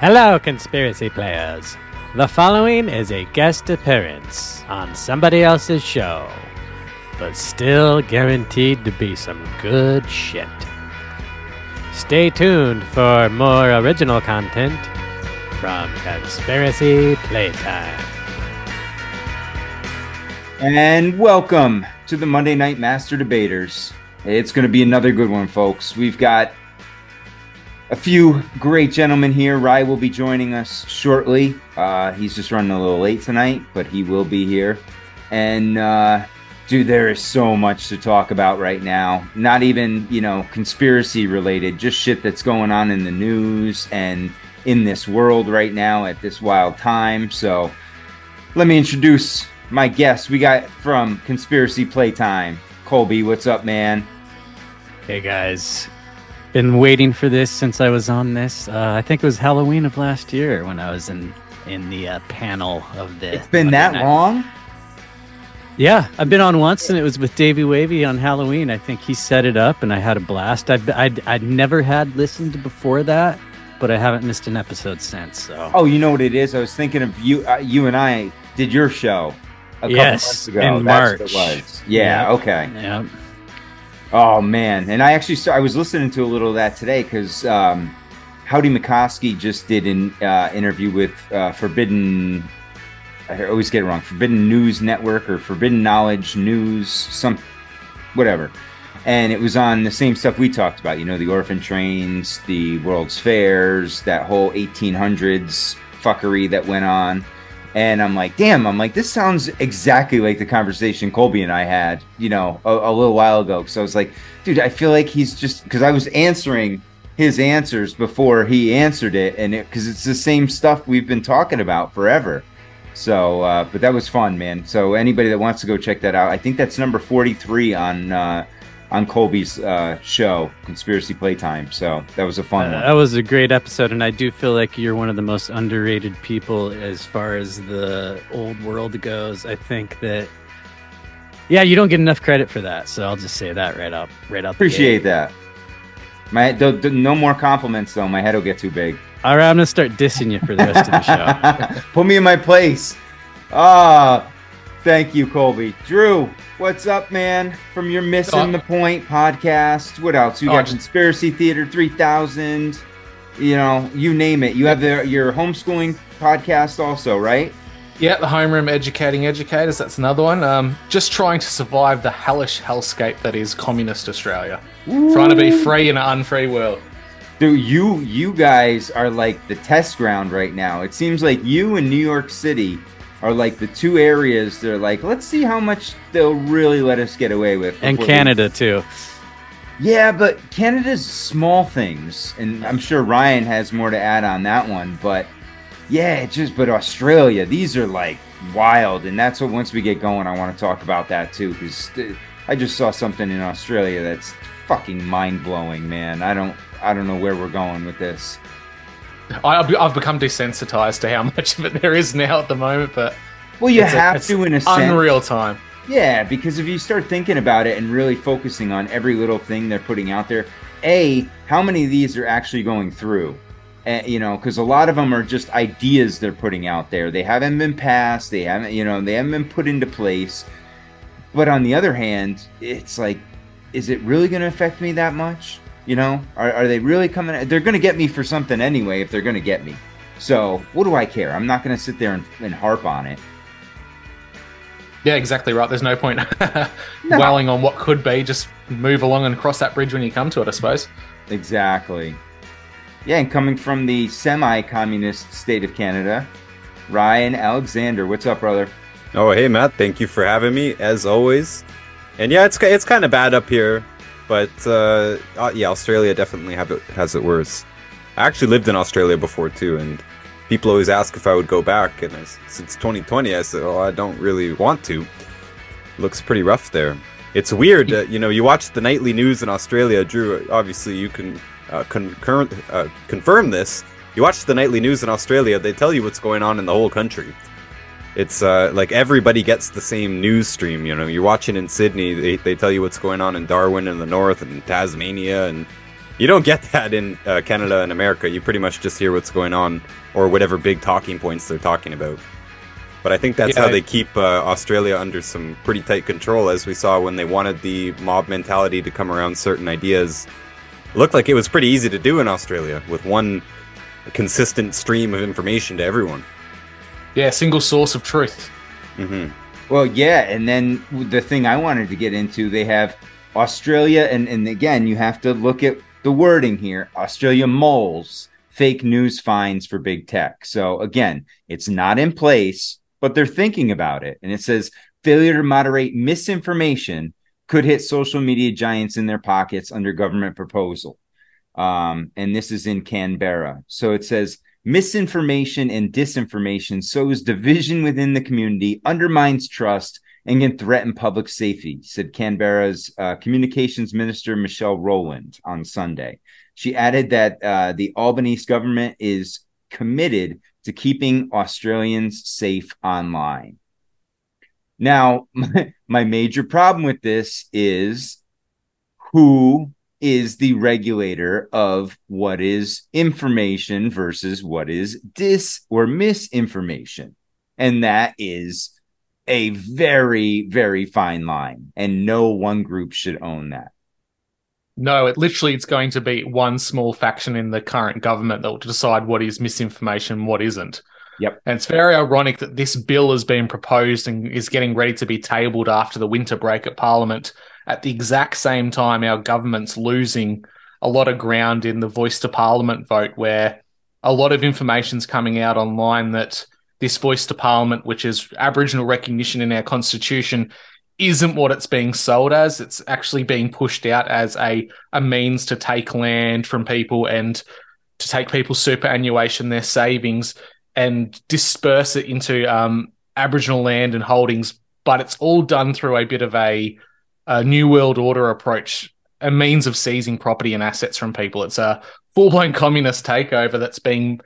Hello, conspiracy players. The following is a guest appearance on somebody else's show, but still guaranteed to be some good shit. Stay tuned for more original content from Conspiracy Playtime. And welcome to the Monday Night Master Debaters. It's going to be another good one, folks. We've got a few great gentlemen here. Rye will be joining us shortly. He's just running a little late tonight, but he will be here. And, dude, there is so much to talk about right now. Not even, conspiracy related, just shit that's going on in the news and in this world right now at this wild time. So let me introduce my guests. We got from Conspiracy Playtime, Colby. What's up, man? Hey, guys. Been waiting for this since I was on this. I think it was Halloween of last year when I was in the panel of this. It's been that long? Yeah, I've been on once, and it was with Davy Wavy on Halloween. I think he set it up, and I had a blast. I'd never had listened before that, but I haven't missed an episode since. So. Oh, you know what it is? I was thinking of you. You and I did your show a couple months ago. Yes, in March. That's what it was. Yeah. Yep. Okay. Yeah. Oh, man. And I actually I was listening to a little of that today because Howdy McCoskey just did an interview with Forbidden News Network or Forbidden Knowledge News, whatever. And it was on the same stuff we talked about, the orphan trains, the World's Fairs, that whole 1800s fuckery that went on. And I'm like, this sounds exactly like the conversation Colby and I had, a little while ago. Because I was like, dude, I feel like he's just, because I was answering his answers before he answered it. And because it's the same stuff we've been talking about forever. So, but that was fun, man. So anybody that wants to go check that out, I think that's number 43 on Colby's show, Conspiracy Playtime. So that was a fun one. That was a great episode, and I do feel like you're one of the most underrated people as far as the old world goes. I think that, yeah, you don't get enough credit for that, so I'll just say that right up. Appreciate that. No more compliments, though. My head will get too big. All right, I'm going to start dissing you for the rest of the show. Put me in my place. Thank you, Colby. Drew, what's up, man? From your Missing the Point podcast. What else? You got Conspiracy Theater 3000. You name it. You have your homeschooling podcast also, right? Yeah, the Homeroom Educating Educators. That's another one. Just trying to survive the hellish hellscape that is communist Australia. Ooh. Trying to be free in an unfree world. Dude, you guys are like the test ground right now. It seems like you and New York City are like the two areas they're like, let's see how much they'll really let us get away with. And Canada too. Yeah, but Canada's small things, and I'm sure Ryan has more to add on that one. But yeah, but Australia, these are like wild, and that's what once we get going, I want to talk about that too, because I just saw something in Australia that's fucking mind blowing, man. I don't know where we're going with this. I've become desensitized to how much of it there is now at the moment, but... Well, you have to in a sense. Unreal time. Yeah, because if you start thinking about it and really focusing on every little thing they're putting out there, A, how many of these are actually going through? Because a lot of them are just ideas they're putting out there. They haven't been passed. They haven't been put into place. But on the other hand, it's like, is it really going to affect me that much? Are they really coming? They're going to get me for something anyway if they're going to get me. So what do I care? I'm not going to sit there and harp on it. Yeah, exactly right. There's no point dwelling on what could be. Just move along and cross that bridge when you come to it, I suppose. Exactly. Yeah, and coming from the semi-communist state of Canada, Ryan Alekszander. What's up, brother? Oh, hey, Matt. Thank you for having me, as always. And yeah, it's kind of bad up here. But yeah, Australia definitely has it worse. I actually lived in Australia before too, and people always ask if I would go back. And since 2020, I said, "Oh, I don't really want to." It looks pretty rough there. It's weird, You watch the nightly news in Australia, Drew. Obviously, you can confirm this. You watch the nightly news in Australia; they tell you what's going on in the whole country. It's like everybody gets the same news stream, You're watching in Sydney, they tell you what's going on in Darwin in the north and Tasmania and You don't get that in Canada and America. You pretty much just hear what's going on or whatever big talking points they're talking about. But I think that's how they keep Australia under some pretty tight control, as we saw when they wanted the mob mentality to come around certain ideas. It looked like it was pretty easy to do in Australia with one consistent stream of information to everyone. Yeah, single source of truth. Mm-hmm. Well, yeah, and then the thing I wanted to get into, they have Australia, and again, you have to look at the wording here. Australia mulls fake news fines for big tech. So again, it's not in place, but they're thinking about it. And it says failure to moderate misinformation could hit social media giants in their pockets under government proposal. And this is in Canberra. So it says, misinformation and disinformation sows division within the community, undermines trust, and can threaten public safety, said Canberra's Communications Minister Michelle Rowland on Sunday. She added that the Albanese government is committed to keeping Australians safe online. Now, my major problem with this is who is the regulator of what is information versus what is dis or misinformation. And that is a very, very fine line. And no one group should own that. No, it's going to be one small faction in the current government that will decide what is misinformation, what isn't. Yep. And it's very ironic that this bill has been proposed and is getting ready to be tabled after the winter break at Parliament at the exact same time our government's losing a lot of ground in the Voice to Parliament vote, where a lot of information's coming out online that this Voice to Parliament, which is Aboriginal recognition in our constitution, isn't what it's being sold as. It's actually being pushed out as a means to take land from people and to take people's superannuation, their savings, and disperse it into Aboriginal land and holdings. But it's all done through a bit of a New World Order approach, a means of seizing property and assets from people. It's a full-blown communist takeover that's being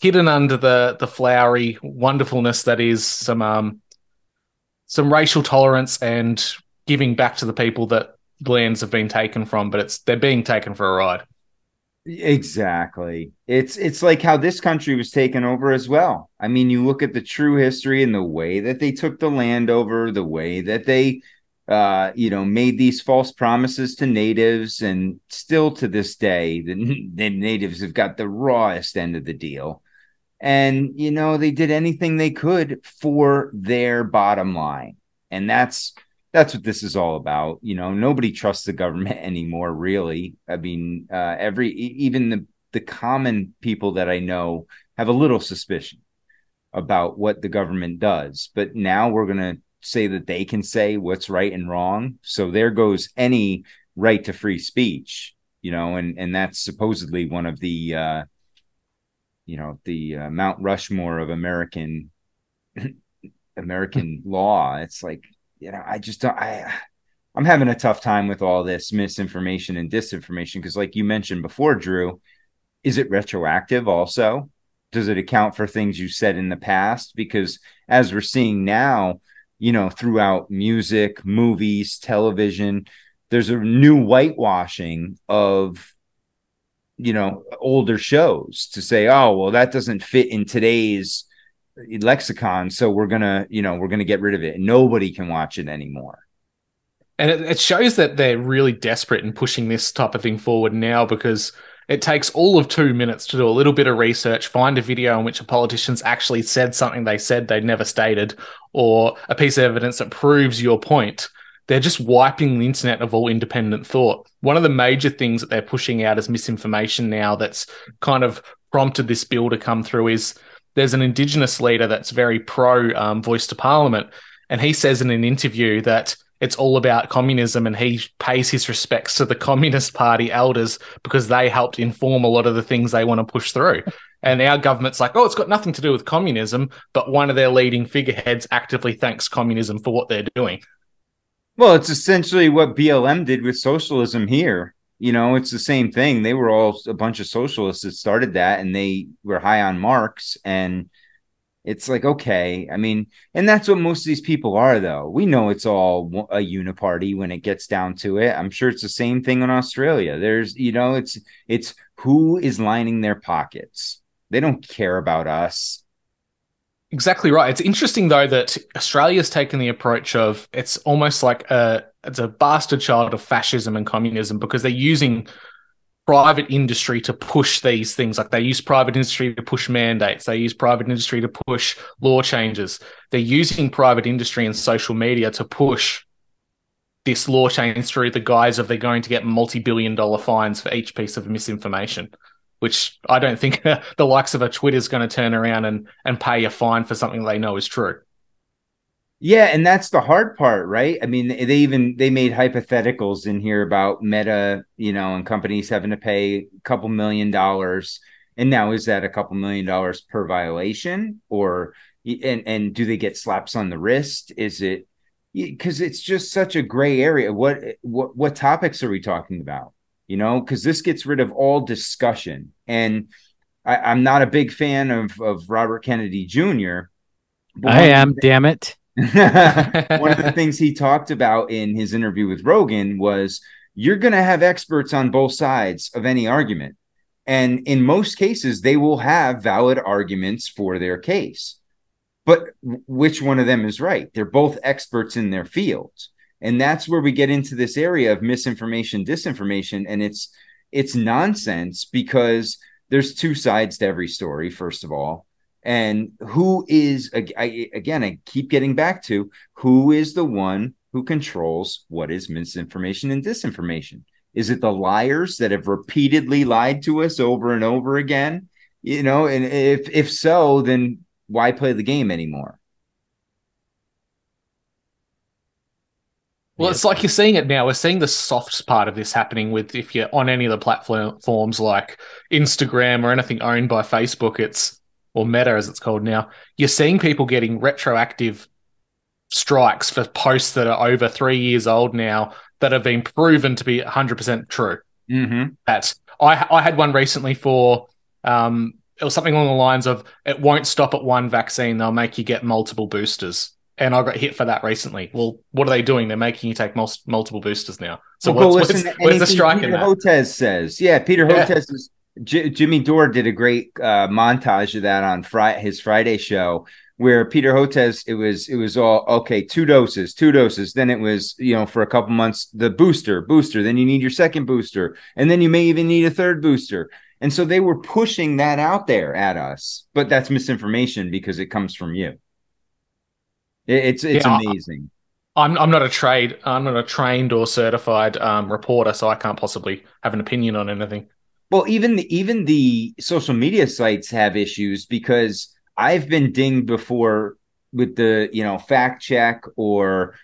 hidden under the flowery wonderfulness that is some racial tolerance and giving back to the people that lands have been taken from, but they're being taken for a ride. Exactly. It's like how this country was taken over as well. I mean, you look at the true history and the way that they took the land over, the way that they made these false promises to natives, and still to this day, the natives have got the rawest end of the deal. And, they did anything they could for their bottom line. And that's what this is all about. Nobody trusts the government anymore, really. I mean, even the common people that I know have a little suspicion about what the government does. But now we're going to say that they can say what's right and wrong. So there goes any right to free speech, and that's supposedly one of the, Mount Rushmore of American law. It's like, I'm having a tough time with all this misinformation and disinformation, because like you mentioned before, Drew, is it retroactive also? Does it account for things you said in the past? Because as we're seeing now, throughout music, movies, television, there's a new whitewashing of, older shows to say, oh, well, that doesn't fit in today's lexicon, so we're going to get rid of it. And nobody can watch it anymore. And it shows that they're really desperate in pushing this type of thing forward now, because it takes all of 2 minutes to do a little bit of research, find a video in which a politician's actually said something they said they never stated, or a piece of evidence that proves your point. They're just wiping the internet of all independent thought. One of the major things that they're pushing out as misinformation now that's kind of prompted this bill to come through is there's an Indigenous leader that's very pro Voice to Parliament, and he says in an interview that it's all about communism, and he pays his respects to the Communist Party elders because they helped inform a lot of the things they want to push through. And our government's like, oh, it's got nothing to do with communism, but one of their leading figureheads actively thanks communism for what they're doing. Well, it's essentially what BLM did with socialism here. It's the same thing. They were all a bunch of socialists that started that, and they were high on Marx, and It's like, okay, I mean, and that's what most of these people are, though. We know it's all a uniparty when it gets down to it. I'm sure it's the same thing in Australia. There's, you know, it's who is lining their pockets. They don't care about us. Exactly right. It's interesting, though, that Australia's taken the approach of it's almost like it's a bastard child of fascism and communism, because they're using private industry to push these things. Like, they use private industry to push mandates. They use private industry to push law changes. They're using private industry and social media to push this law change through the guise of they're going to get multi-billion-dollar fines for each piece of misinformation, which I don't think the likes of a Twitter is going to turn around and pay a fine for something they know is true. Yeah, and that's the hard part, right? I mean, they made hypotheticals in here about Meta, you know, and companies having to pay $2 million. And now, is that $2 million per violation, or and do they get slaps on the wrist? Is it, because it's just such a gray area? What topics are we talking about? You know, because this gets rid of all discussion. And I'm not a big fan of Robert Kennedy Jr. I am, damn it. One of the things he talked about in his interview with Rogan was, you're going to have experts on both sides of any argument. And in most cases, they will have valid arguments for their case. But which one of them is right? They're both experts in their fields. And that's where we get into this area of misinformation, disinformation. And it's nonsense, because there's two sides to every story, first of all. And who is, again, I keep getting back to, who is the one who controls what is misinformation and disinformation? Is it the liars that have repeatedly lied to us over and over again? You know, and if so, then why play the game anymore? Well, it's like you're seeing it now. We're seeing the soft part of this happening with, if you're on any of the platforms like Instagram or anything owned by Facebook, it's, or Meta, as it's called now, you're seeing people getting retroactive strikes for posts that are over 3 years old now that have been proven to be 100% true. Mm-hmm. That's, I had one recently for, it was something along the lines of, it won't stop at one vaccine, they'll make you get multiple boosters. And I got hit for that recently. Well, what are they doing? They're making you take multiple boosters now. So where's the strike Peter in that? Hotez says. Yeah, Peter Hotez is... Jimmy Dore did a great montage of that on his Friday show, where Peter Hotez, it was all, okay, two doses. Then it was, you know, for a couple months, the booster. Then you need your second booster. And then you may even need a third booster. And so they were pushing that out there at us. But that's misinformation, because it comes from you. It's amazing. I'm not a trained or certified reporter, so I can't possibly have an opinion on anything. Well, even the social media sites have issues, because I've been dinged before with the, you know, fact check or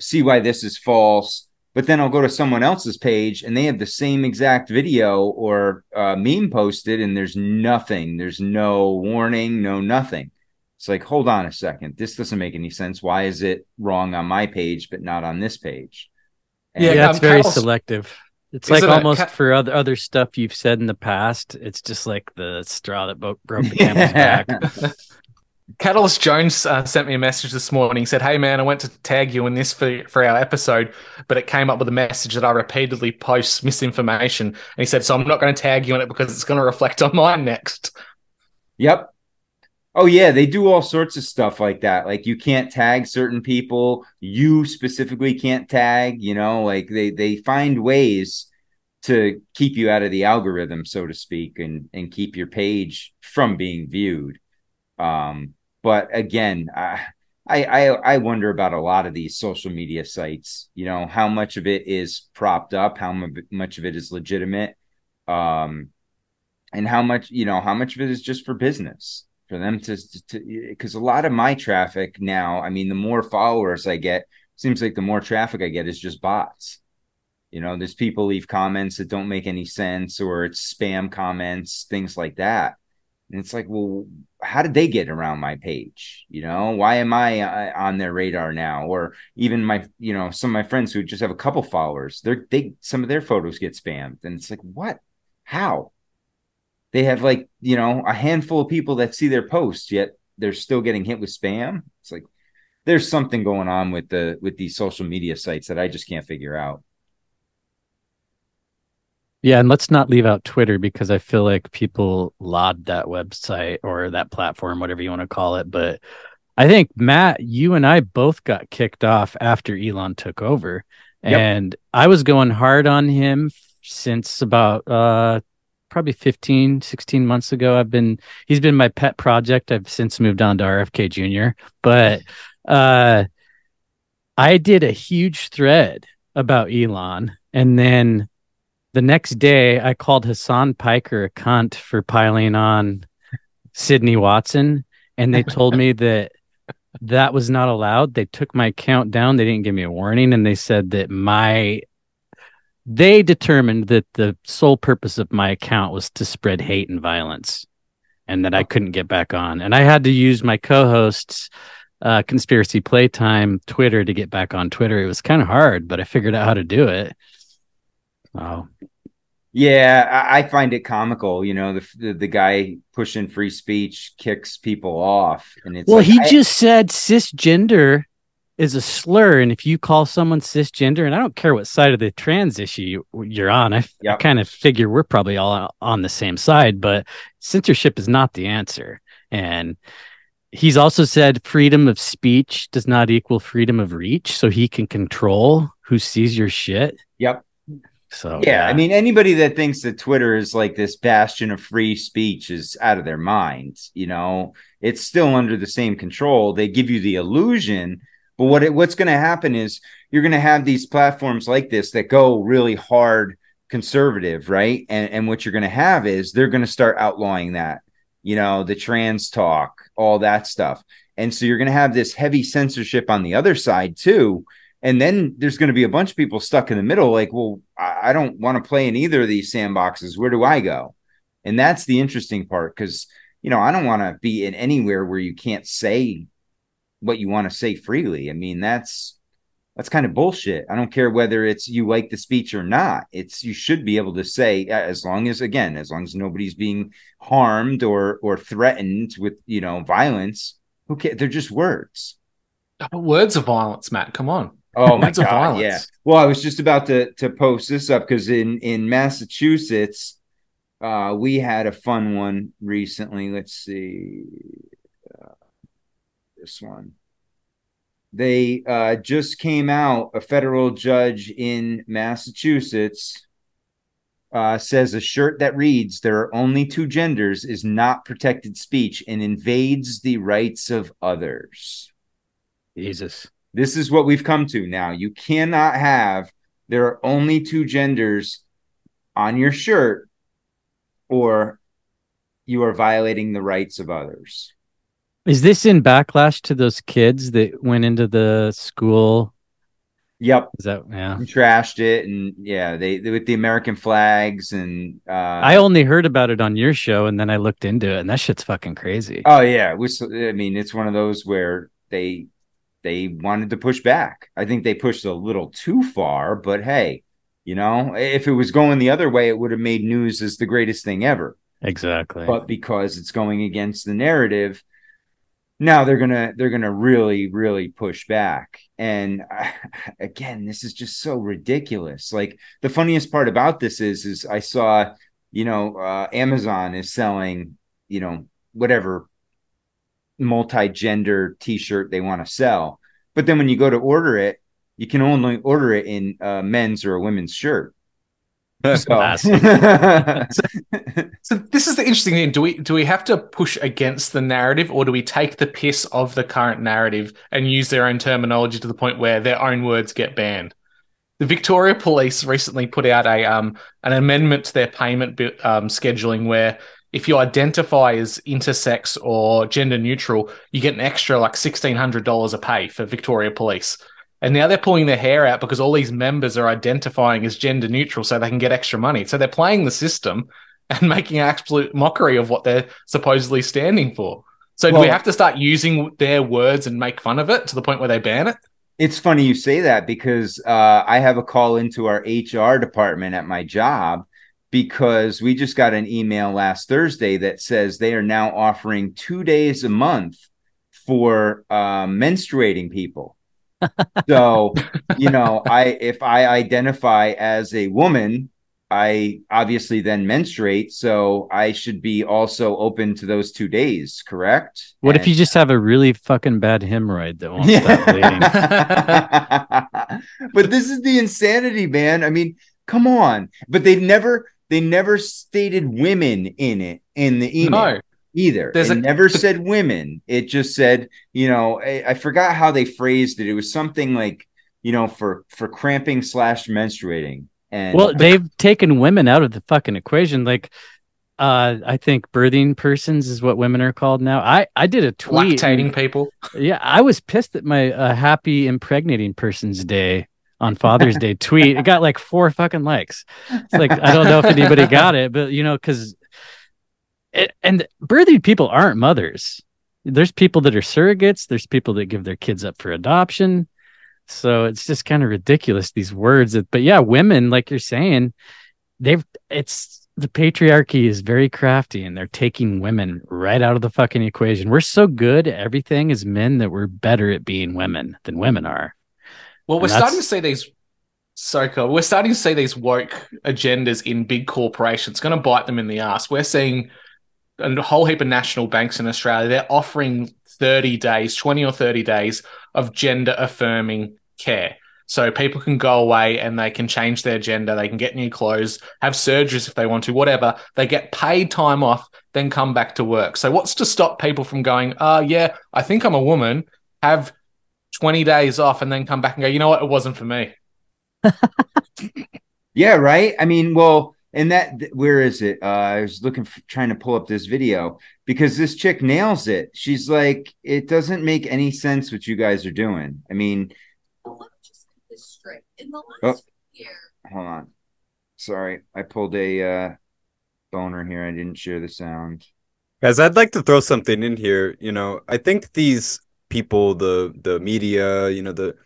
see why this is false. But then I'll go to someone else's page and they have the same exact video or meme posted, and there's nothing. There's no warning, no nothing. It's like, hold on a second. This doesn't make any sense. Why is it wrong on my page but not on this page? And yeah, that's very selective. It's like almost for other stuff you've said in the past. It's just like the straw that broke the camel's back. Catalyst Jones sent me a message this morning. He said, hey, man, I went to tag you in this for our episode, but it came up with a message that I repeatedly post misinformation. And he said, so I'm not going to tag you in it because it's going to reflect on mine next. Yep. Oh, yeah, they do all sorts of stuff like that. Like, you can't tag certain people. You specifically can't tag, you know, like they find ways to keep you out of the algorithm, so to speak, and keep your page from being viewed. But again, I wonder about a lot of these social media sites, you know, how much of it is propped up, how much of it is legitimate, and how much of it is just for business. For them to, because a lot of my traffic now, I mean, the more followers I get, seems like the more traffic I get is just bots. You know, there's people leave comments that don't make any sense, or it's spam comments, things like that. And it's like, well, how did they get around my page? You know, why am I on their radar now? Or even my, you know, some of my friends who just have a couple followers, some of their photos get spammed. And it's like, what? How? They have, like, you know, a handful of people that see their posts, yet they're still getting hit with spam. It's like there's something going on with the with these social media sites that I just can't figure out. Yeah, and let's not leave out Twitter, because I feel like people laud that website or that platform, whatever you want to call it. But I think, Matt, you and I both got kicked off after Elon took over. Yep. And I was going hard on him since about probably 15, 16 months ago. He's been my pet project. I've since moved on to RFK Jr. But I did a huge thread about Elon, and then the next day, I called Hassan Piker a cunt for piling on Sidney Watson, and they told me that that was not allowed. They took my account down. They didn't give me a warning, and they said that they determined that the sole purpose of my account was to spread hate and violence, and that I couldn't get back on. And I had to use my co-host's Conspiracy Playtime Twitter to get back on Twitter. It was kind of hard, but I figured out how to do it. Wow. Yeah, I find it comical. You know, the guy pushing free speech kicks people off, and it's just said cisgender is a slur, and if you call someone cisgender, and I don't care what side of the trans issue you're on, I kind of figure we're probably all on the same side. But censorship is not the answer, and he's also said freedom of speech does not equal freedom of reach, so he can control who sees your shit. Yep. So yeah, I mean, anybody that thinks that Twitter is like this bastion of free speech is out of their minds. You know, it's still under the same control. They give you the illusion, but what's going to happen is you're going to have these platforms like this that go really hard conservative, right? And what you're going to have is they're going to start outlawing that, you know, the trans talk, all that stuff. And so you're going to have this heavy censorship on the other side too. And then there's going to be a bunch of people stuck in the middle like, well, I don't want to play in either of these sandboxes. Where do I go? And that's the interesting part, because, you know, I don't want to be in anywhere where you can't say what you want to say freely. I mean, that's kind of bullshit. I don't care whether it's you like the speech or not. It's you should be able to say, as long as nobody's being harmed or threatened with, you know, violence. Okay, they're just words. Words of violence, Matt. Come on. Oh, my God, yeah. Well, I was just about to post this up, because in Massachusetts, we had a fun one recently. Let's see. This one. They just came out, a federal judge in Massachusetts says a shirt that reads, "There are only two genders," is not protected speech and invades the rights of others. Jesus. This is what we've come to now. You cannot have "there are only two genders" on your shirt, or you are violating the rights of others. Is this in backlash to those kids that went into the school? Yep. Is that, yeah. And trashed it, and yeah, they with the American flags, and I only heard about it on your show, and then I looked into it, and that shit's fucking crazy. Oh yeah, I mean, it's one of those where they wanted to push back. I think they pushed a little too far, but hey, you know, if it was going the other way, it would have made news as the greatest thing ever. Exactly. But because it's going against the narrative, now they're going to really, really push back. And again, this is just so ridiculous. Like, the funniest part about this is I saw, you know, Amazon is selling, you know, whatever multi-gender t-shirt they want to sell, but then when you go to order it, you can only order it in a men's or a women's shirt. So this is the interesting thing. Do we have to push against the narrative, or do we take the piss of the current narrative and use their own terminology to the point where their own words get banned? The Victoria Police recently put out a an amendment to their payment scheduling where, if you identify as intersex or gender neutral, you get an extra like $1,600 a pay for Victoria Police. And now they're pulling their hair out because all these members are identifying as gender neutral so they can get extra money. So they're playing the system and making an absolute mockery of what they're supposedly standing for. So do we have to start using their words and make fun of it to the point where they ban it? It's funny you say that, because I have a call into our HR department at my job. because we just got an email last Thursday that says they are now offering 2 days a month for menstruating people. So, you know, if I identify as a woman, I obviously then menstruate, so I should be also open to those 2 days, correct? What if you just have a really fucking bad hemorrhoid that won't stop bleeding? But this is the insanity, man. I mean, come on. But they never stated women in it in the email. No. Either. It never said women. It just said, you know, I forgot how they phrased it. It was something like, you know, for cramping / menstruating. And well, they've taken women out of the fucking equation. Like, I think birthing persons is what women are called now. I did a tweet. Lactating people. Yeah, I was pissed at my happy impregnating persons day on Father's Day tweet. It got like 4 fucking likes. It's like, I don't know if anybody got it, but you know, because. And birthing people aren't mothers. There's people that are surrogates. There's people that give their kids up for adoption. So it's just kind of ridiculous, these words. But yeah, women, like you're saying, the patriarchy is very crafty, and they're taking women right out of the fucking equation. We're so good at everything as men that we're better at being women than women are. Well, we're starting to see these woke agendas in big corporations. It's going to bite them in the ass. We're seeing a whole heap of national banks in Australia, they're offering 20 or 30 days of gender-affirming care. So people can go away and they can change their gender, they can get new clothes, have surgeries if they want to, whatever. They get paid time off, then come back to work. So what's to stop people from going, oh, yeah, I think I'm a woman, have 20 days off and then come back and go, you know what, it wasn't for me. Yeah, right? I mean, well... And where is it? I was trying to pull up this video because this chick nails it. She's like, it doesn't make any sense what you guys are doing. I mean, let me just get this straight. In the last year, hold on. Sorry, I pulled a boner here. I didn't share the sound. Guys, I'd like to throw something in here. You know, I think these people, the media, you know, the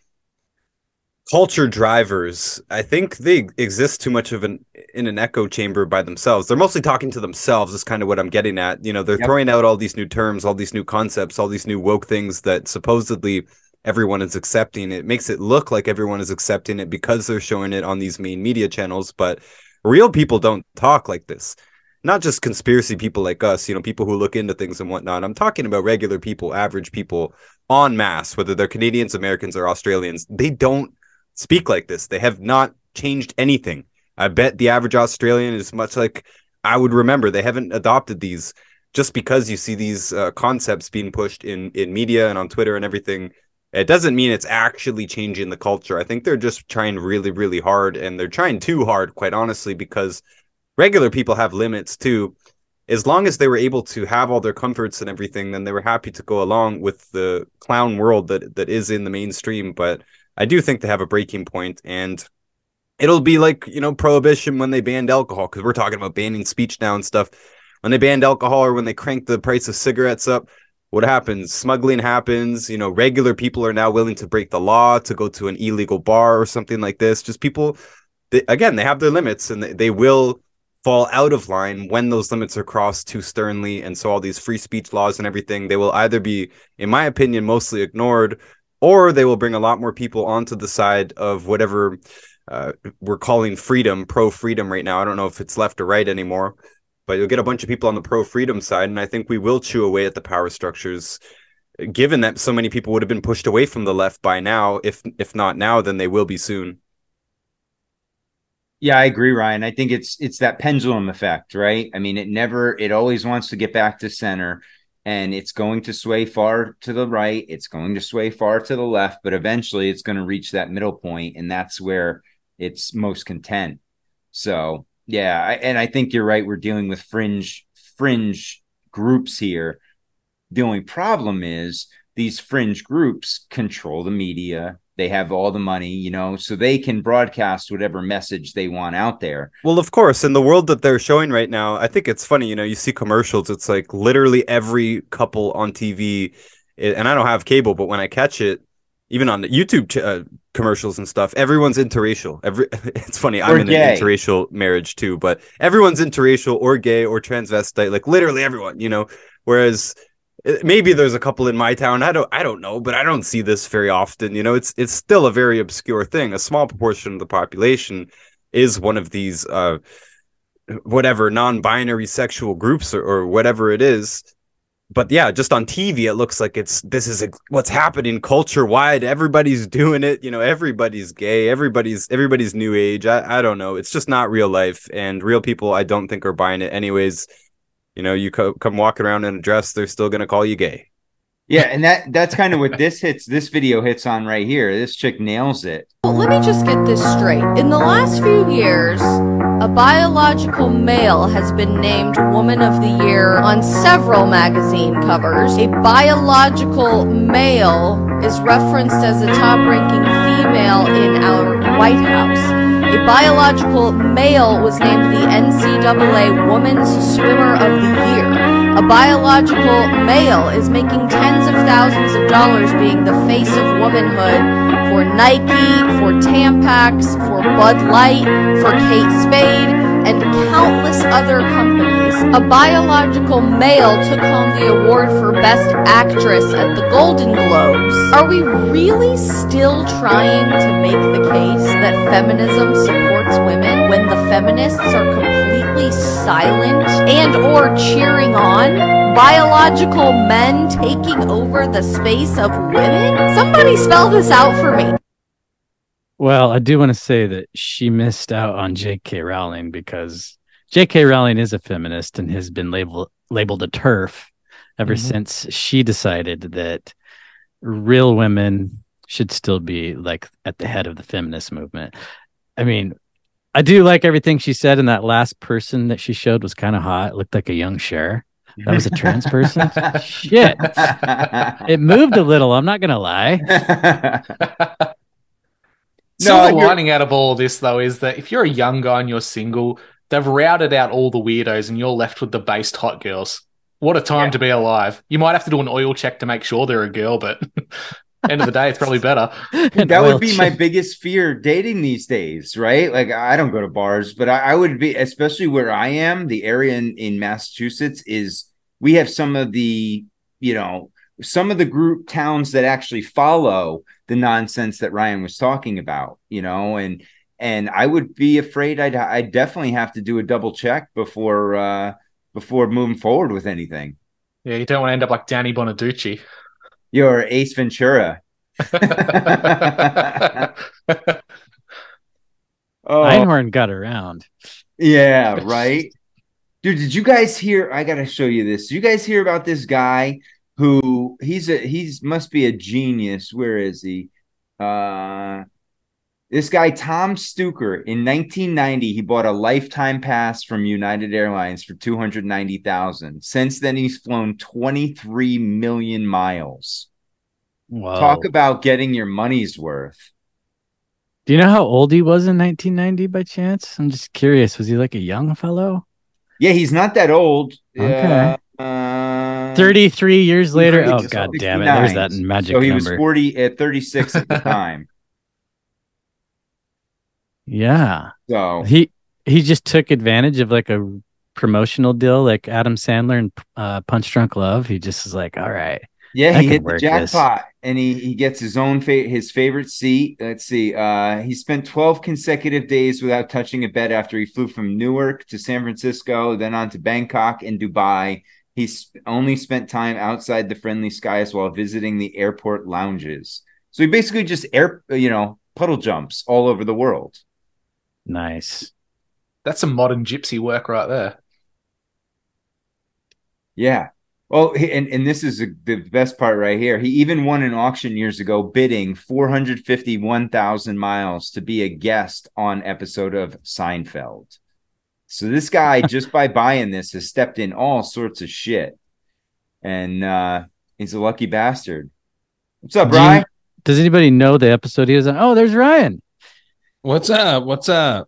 culture drivers, I think they exist too much of in an echo chamber by themselves. They're mostly talking to themselves is kind of what I'm getting at. You know, they're throwing out all these new terms, all these new concepts, all these new woke things that supposedly everyone is accepting. It makes it look like everyone is accepting it because they're showing it on these main media channels. But real people don't talk like this. Not just conspiracy people like us, you know, people who look into things and whatnot. I'm talking about regular people, average people en masse, whether they're Canadians, Americans, or Australians. They don't speak like this. They have not changed anything. I bet the average Australian is much like I would remember. They haven't adopted these just because you see these concepts being pushed in media and on Twitter and everything. It doesn't mean it's actually changing the culture. I think they're just trying really, really hard, and they're trying too hard, quite honestly, because regular people have limits too. As long as they were able to have all their comforts and everything, then they were happy to go along with the clown world that is in the mainstream. But I do think they have a breaking point, and it'll be like, you know, prohibition when they banned alcohol, because we're talking about banning speech now and stuff. When they banned alcohol or when they cranked the price of cigarettes up, what happens? Smuggling happens. You know, regular people are now willing to break the law to go to an illegal bar or something like this. Just people, they have their limits, and they will fall out of line when those limits are crossed too sternly. And so all these free speech laws and everything, they will either be, in my opinion, mostly ignored, or they will bring a lot more people onto the side of whatever we're calling freedom, pro-freedom right now. I don't know if it's left or right anymore, but you'll get a bunch of people on the pro-freedom side, and I think we will chew away at the power structures, given that so many people would have been pushed away from the left by now. If not now, then they will be soon. Yeah, I agree, Ryan. I think it's that pendulum effect, right? I mean, it always wants to get back to center. And it's going to sway far to the right. It's going to sway far to the left, but eventually it's going to reach that middle point, and that's where it's most content. So, yeah, and I think you're right. We're dealing with fringe groups here. The only problem is these fringe groups control the media. They have all the money, you know, so they can broadcast whatever message they want out there. Well, of course, in the world that they're showing right now, I think it's funny, you know, you see commercials. It's like literally every couple on TV, and I don't have cable, but when I catch it, even on YouTube commercials and stuff, everyone's interracial. It's funny, I'm in an interracial marriage too, but everyone's interracial or gay or transvestite, like literally everyone, you know. Whereas maybe there's a couple in my town, I don't know, but I don't see this very often, you know. It's still a very obscure thing. A small proportion of the population is one of these whatever non-binary sexual groups or whatever it is. But yeah, just on TV, it looks like this is what's happening culture wide. Everybody's doing it. You know, everybody's gay. Everybody's new age. I don't know. It's just not real life, and real people, I don't think, are buying it anyways. You know, you come walking around in a dress, they're still going to call you gay. Yeah. And that's kind of what this video hits on right here. This chick nails it. Well, let me just get this straight. In the last few years, a biological male has been named Woman of the Year on several magazine covers. A biological male is referenced as a top-ranking female in our White House. A biological male was named the NCAA Women's Swimmer of the Year. A biological male is making tens of thousands of dollars being the face of womanhood for Nike, for Tampax, for Bud Light, for Kate Spade, and countless other companies. A biological male took home the award for Best Actress at the Golden Globes. Are we really still trying to make the case that feminism supports women when the feminists are completely silent and or cheering on biological men taking over the space of women? Somebody spell this out for me. Well, I do want to say that she missed out on J.K. Rowling, because J.K. Rowling is a feminist and has been labeled a TERF ever since she decided that real women should still be like at the head of the feminist movement. I mean, I do like everything she said, and that last person that she showed was kind of hot. It looked like a young Cher. That was a trans person? Shit. It moved a little, I'm not going to lie. No, the lining out of all this, though, is that if you're a young guy and you're single, they've routed out all the weirdos and you're left with the based hot girls. What a time to be alive. You might have to do an oil check to make sure they're a girl, but end of the day, it's probably better. That would be my biggest fear dating these days, right? Like, I don't go to bars, but I would be, especially where I am, the area in Massachusetts is, we have some of the, you know, some of the group towns that actually follow the nonsense that Ryan was talking about, you know, and I would be afraid I'd definitely have to do a double check before moving forward with anything. Yeah, you don't want to end up like Danny Bonaducci. You're Ace Ventura. Einhorn got around. Yeah, right? Dude, did you guys hear? I got to show you this. You guys hear about this guy who he's must be a genius. Where is he? This guy, Tom Stucker, in 1990, he bought a lifetime pass from United Airlines for $290,000. Since then, he's flown 23 million miles. Wow. Talk about getting your money's worth. Do you know how old he was in 1990 by chance? I'm just curious. Was he like a young fellow? Yeah, he's not that old. Okay. 33 years later. Oh, god damn it. There's that magic number. So he was 36 at the time. Yeah. So he just took advantage of like a promotional deal, like Adam Sandler and Punch Drunk Love. He just is like, all right. Yeah, he hit the jackpot and he gets his own his favorite seat. Let's see. He spent 12 consecutive days without touching a bed after he flew from Newark to San Francisco, then on to Bangkok and Dubai. He only spent time outside the friendly skies while visiting the airport lounges. So he basically just puddle jumps all over the world. Nice. That's some modern gypsy work right there. Yeah. Well, and this is the best part right here. He even won an auction years ago bidding 451,000 miles to be a guest on episode of Seinfeld. So this guy, just by buying this, has stepped in all sorts of shit. And he's a lucky bastard. What's up, Brian? Does anybody know the episode he was on? Oh, there's Ryan. What's up?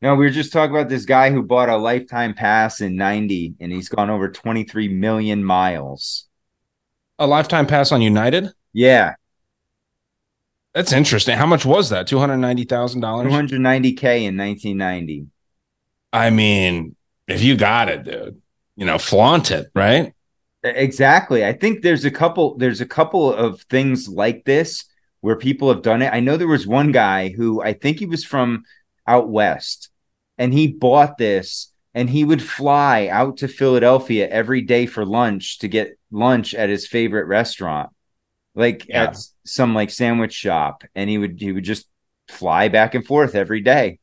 No, we were just talking about this guy who bought a lifetime pass in 90, and he's gone over 23 million miles. A lifetime pass on United? Yeah. That's interesting. How much was that? $290,000? $290K in 1990. I mean, if you got it, dude, you know, flaunt it, right? Exactly. I think there's a couple of things like this where people have done it. I know there was one guy who, I think he was from out west, and he bought this and he would fly out to Philadelphia every day for lunch to get lunch at his favorite restaurant, at some sandwich shop. And he would just fly back and forth every day.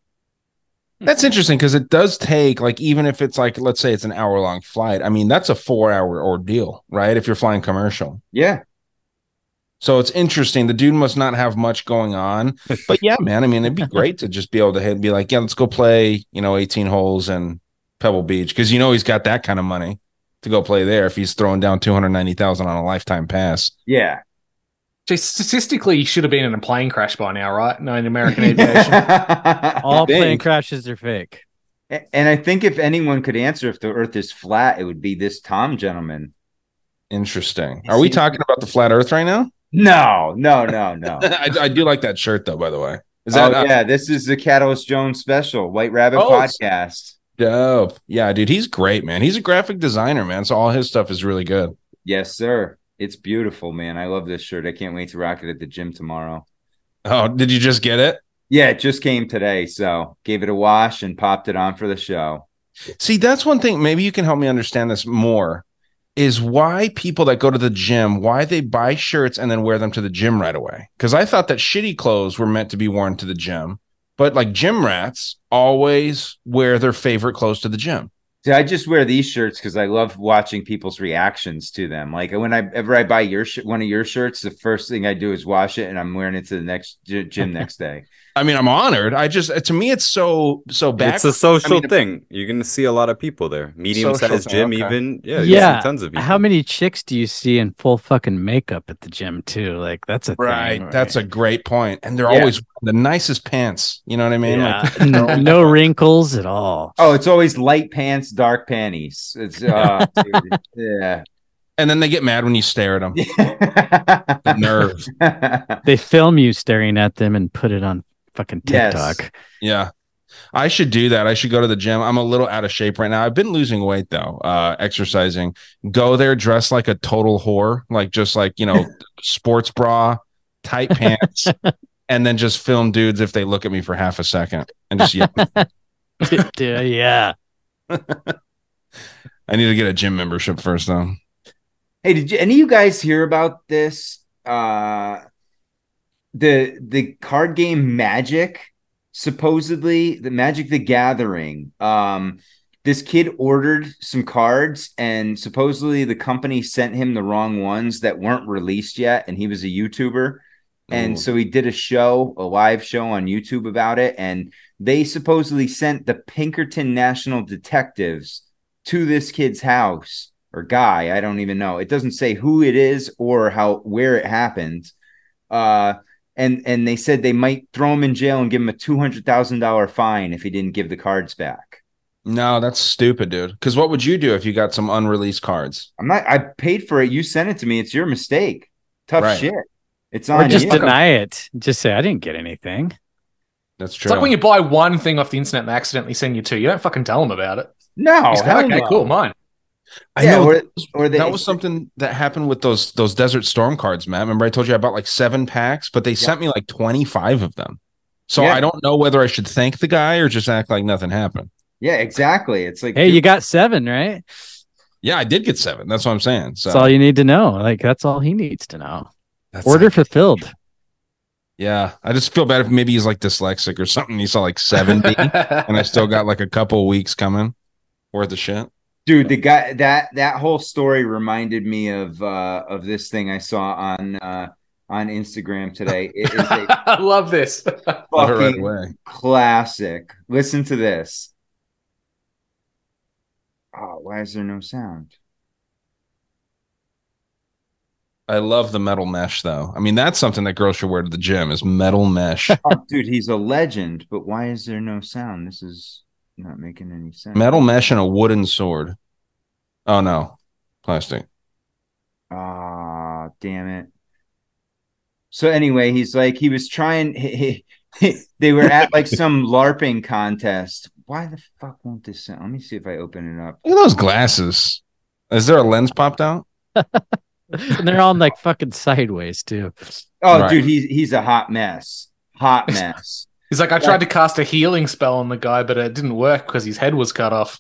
That's interesting, because it does take, even if it's let's say it's an hour-long flight. I mean, that's a 4-hour ordeal, right? If you're flying commercial. Yeah. So it's interesting. The dude must not have much going on. But yeah, man, I mean, it'd be great to just be able to hit and be like, yeah, let's go play, 18 holes in Pebble Beach. Because he's got that kind of money to go play there if he's throwing down $290,000 on a lifetime pass. Yeah. Statistically, you should have been in a plane crash by now, right? No, in American aviation. All plane crashes are fake. And I think if anyone could answer if the earth is flat, it would be this Tom gentleman. Interesting. Are we talking about the flat earth right now? No. I do like that shirt, though, by the way. Is that this is the Catalyst Jones special, White Rabbit podcast. Dope. Yeah, dude, he's great, man. He's a graphic designer, man. So all his stuff is really good. Yes, sir. It's beautiful, man. I love this shirt. I can't wait to rock it at the gym tomorrow. Oh, did you just get it? Yeah, it just came today. So gave it a wash and popped it on for the show. See, that's one thing. Maybe you can help me understand this more, is why people that go to the gym, why they buy shirts and then wear them to the gym right away. Because I thought that shitty clothes were meant to be worn to the gym. But gym rats always wear their favorite clothes to the gym. See, I just wear these shirts because I love watching people's reactions to them. Whenever I buy one of your shirts, the first thing I do is wash it, and I'm wearing it to the next gym next day. I mean, I'm honored. To me, it's so bad. It's a social thing. You're going to see a lot of people there. Medium-sized gym, okay. Even. Yeah, yeah. Tons of people. How many chicks do you see in full fucking makeup at the gym, too? That's a thing. Right. That's a great point. And they're always the nicest pants. You know what I mean? Yeah. No wrinkles at all. Oh, it's always light pants. Dark panties. It's dude, yeah. And then they get mad when you stare at them. The nerve. They film you staring at them and put it on fucking TikTok. Yes. Yeah. I should do that. I should go to the gym. I'm a little out of shape right now. I've been losing weight though, exercising. Go there dressed like a total whore, sports bra, tight pants, and then just film dudes if they look at me for half a second and just yell. Yeah. I need to get a gym membership first, though. Hey, did any of you guys hear about this? The card game Magic, supposedly the Magic the Gathering. This kid ordered some cards, and supposedly the company sent him the wrong ones that weren't released yet, and he was a YouTuber. And so he did a live show on YouTube about it. And they supposedly sent the Pinkerton National Detectives to this kid's house or guy. I don't even know. It doesn't say who it is or where it happened. And they said they might throw him in jail and give him a $200,000 fine if he didn't give the cards back. No, that's stupid, dude. Because what would you do if you got some unreleased cards? I paid for it. You sent it to me. It's your mistake. Tough shit. It's on. Or just deny it. Just say, I didn't get anything. That's true. It's like when you buy one thing off the internet and they accidentally send you two. You don't fucking tell them about it. No. Okay, cool, mine. I know. That was something that happened with those Desert Storm cards, Matt. Remember I told you I bought 7 packs, but they sent me 25 of them. So I don't know whether I should thank the guy or just act like nothing happened. Yeah, exactly. It's like, hey, you got 7, right? Yeah, I did get 7. That's what I'm saying. So. That's all you need to know. That's all he needs to know. That's order fulfilled. Yeah, I just feel bad if maybe he's dyslexic or something. He saw 70, and I still got a couple weeks coming worth of shit. Dude, the guy that whole story reminded me of this thing I saw on Instagram today. It is I love this fucking classic. Listen to this. Oh, why is there no sound? I love the metal mesh, though. I mean, that's something that girls should wear to the gym is metal mesh. Oh, dude, he's a legend, but why is there no sound? This is not making any sense. Metal mesh and a wooden sword. Oh, no. Plastic. Ah, damn it. So anyway, he's like, he was trying, they were at like some LARPing contest. Why the fuck won't this sound? Let me see if I open it up. Look at those glasses. Is there a lens popped out? And they're on like fucking sideways too. Oh, right. Dude, he's a hot mess. Hot mess. He's like, I tried to cast a healing spell on the guy, but it didn't work because his head was cut off.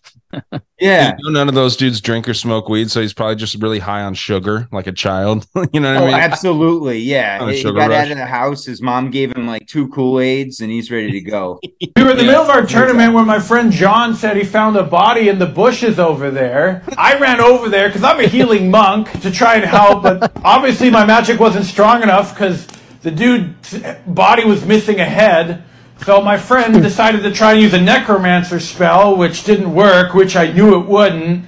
Yeah. You know, none of those dudes drink or smoke weed, so he's probably just really high on sugar, like a child. You know what I mean? Absolutely, yeah. He got out of the house. His mom gave him like 2 Kool-Aids, and he's ready to go. We were in the middle of our tournament where my friend John said he found a body in the bushes over there. I ran over there because I'm a healing monk to try and help, but obviously my magic wasn't strong enough because the dude's body was missing a head. So my friend decided to try to use a necromancer spell, which didn't work, which I knew it wouldn't.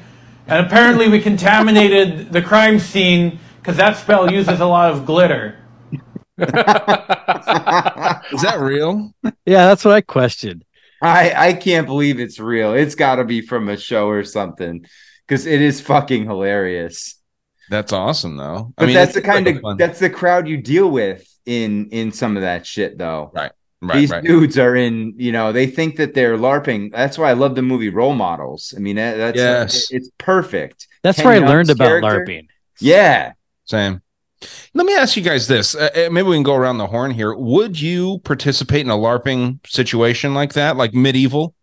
And apparently we contaminated the crime scene because that spell uses a lot of glitter. Is that real? Yeah, that's what I questioned. I can't believe it's real. It's got to be from a show or something because it is fucking hilarious. That's awesome, though. But I mean, that's the kind of fun. That's the crowd you deal with in some of that shit, though. Right. Right, these dudes are in, you know, they think that they're LARPing. That's why I love the movie Role Models. I mean, that's it's perfect. That's Ken where Young's I learned about character. LARPing. Yeah. Same. Let me ask you guys this. Maybe we can go around the horn here. Would you participate in a LARPing situation like that, like medieval?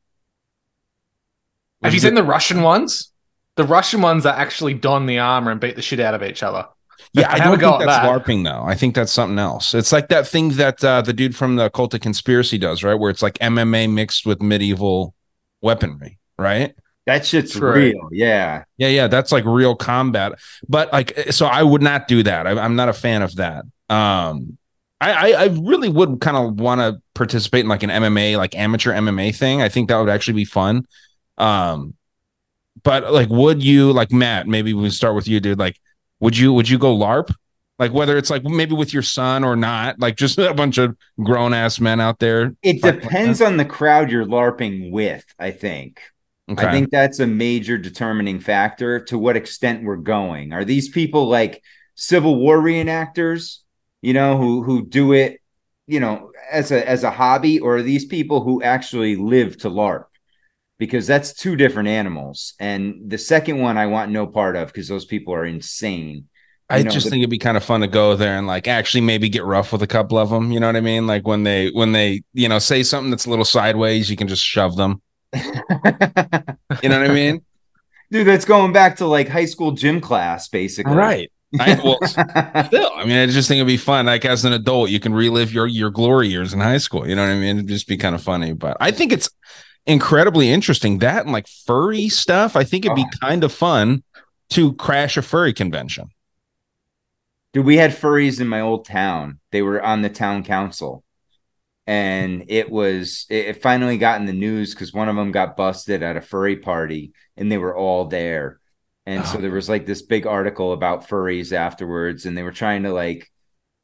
Have you seen the Russian ones? The Russian ones that actually don the armor and beat the shit out of each other. Yeah, I don't think that's LARPing, though. I think that's something else. It's like that thing that the dude from the Cult of Conspiracy does, right? Where it's like MMA mixed with medieval weaponry, right? That shit's real, yeah. Yeah, that's like real combat. But like, so I would not do that. I'm not a fan of that. I really would kind of want to participate in like an MMA, like amateur MMA thing. I think that would actually be fun. But like, would you, like Matt, maybe we start with you, dude, like, would you go LARP? Like whether it's like maybe with your son or not, like just a bunch of grown ass men out there. It depends on the crowd you're LARPing with, I think. Okay. I think that's a major determining factor to what extent we're going. Are these people like Civil War reenactors, you know, who do it, you know, as a hobby, or are these people who actually live to LARP? Because that's 2 different animals. And the second one I want no part of because those people are insane. I think it'd be kind of fun to go there and like actually maybe get rough with a couple of them. You know what I mean? Like when they, you know, say something that's a little sideways, you can just shove them. You know what I mean? Dude, that's going back to like high school gym class, basically. Right. I just think it'd be fun. Like as an adult, you can relive your glory years in high school. You know what I mean? It'd just be kind of funny. But I think it's incredibly interesting, that and like furry stuff. I think it'd be kind of fun to crash a furry convention. Dude, we had furries in my old town. They were on the town council, and it finally got in the news because one of them got busted at a furry party, and they were all there. And so there was like this big article about furries afterwards, and they were trying to like,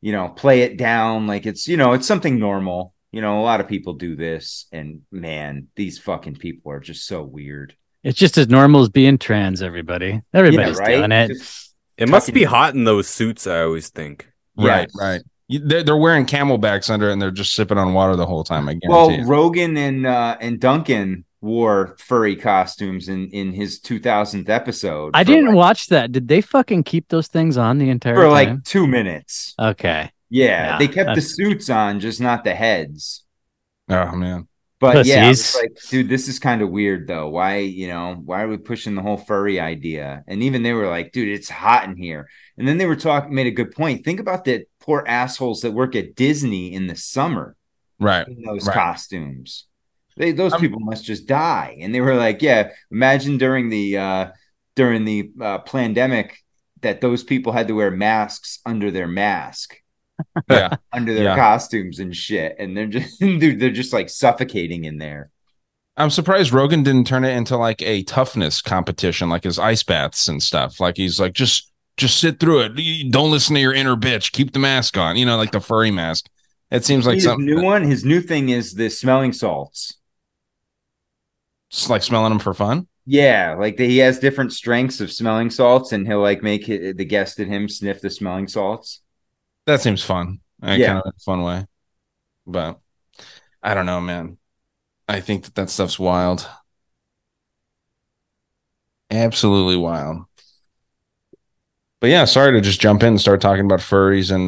you know, play it down like it's, you know, it's something normal. You know, a lot of people do this, and man, these fucking people are just so weird. It's just as normal as being trans, everybody. Everybody's doing it. It must be hot in those suits, I always think. Yes. Right. They're wearing camelbacks under it, and they're just sipping on water the whole time. I guarantee you. Rogan and Duncan wore furry costumes in his 2000th episode. I didn't watch that. Did they fucking keep those things on the entire time? For like 2 minutes. Okay. Yeah, they kept the suits on, just not the heads. Oh man! But pussies. Yeah, it's like, dude, this is kind of weird though. Why, you know, why are we pushing the whole furry idea? And even they were like, dude, it's hot in here. And then they were made a good point. Think about the poor assholes that work at Disney in the summer, right? In those costumes, those people must just die. And they were like, yeah, imagine during the pandemic that those people had to wear masks under their mask. Yeah, under their costumes and shit, and they're just like suffocating in there. I'm surprised Rogan didn't turn it into like a toughness competition, like his ice baths and stuff. Like he's like, just sit through it. Don't listen to your inner bitch. Keep the mask on. You know, like the furry mask. It seems like something new. His new thing is the smelling salts. Just like smelling them for fun. Yeah, like he has different strengths of smelling salts, and he'll like make the guest and him sniff the smelling salts. That seems fun. Kind of in a fun way. But I don't know, man. I think that stuff's wild. Absolutely wild. But yeah, sorry to just jump in and start talking about furries and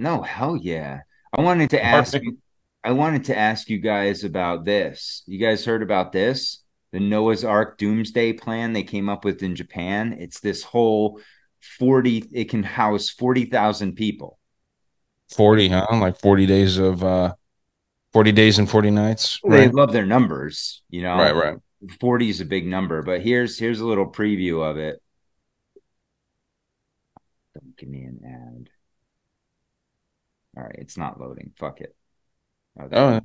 no, hell yeah. I wanted to ask you guys about this. You guys heard about this? The Noah's Ark doomsday plan they came up with in Japan. It's this whole it can house 40,000 people. 40, huh? Like 40 days of 40 days and 40 nights. Right? They love their numbers, you know. Right. 40 is a big number, but here's a little preview of it. Don't give me an ad. All right, it's not loading. Fuck it. Oh.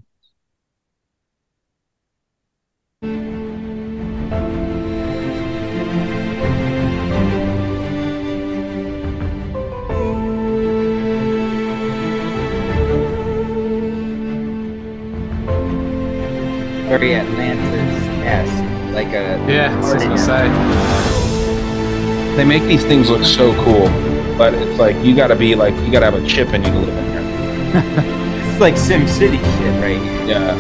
Very Atlantis-esque, like a... Yeah, I was going to say. They make these things look so cool, but it's like, you gotta have a chip and you can live in here. It's like SimCity shit, right? Yeah.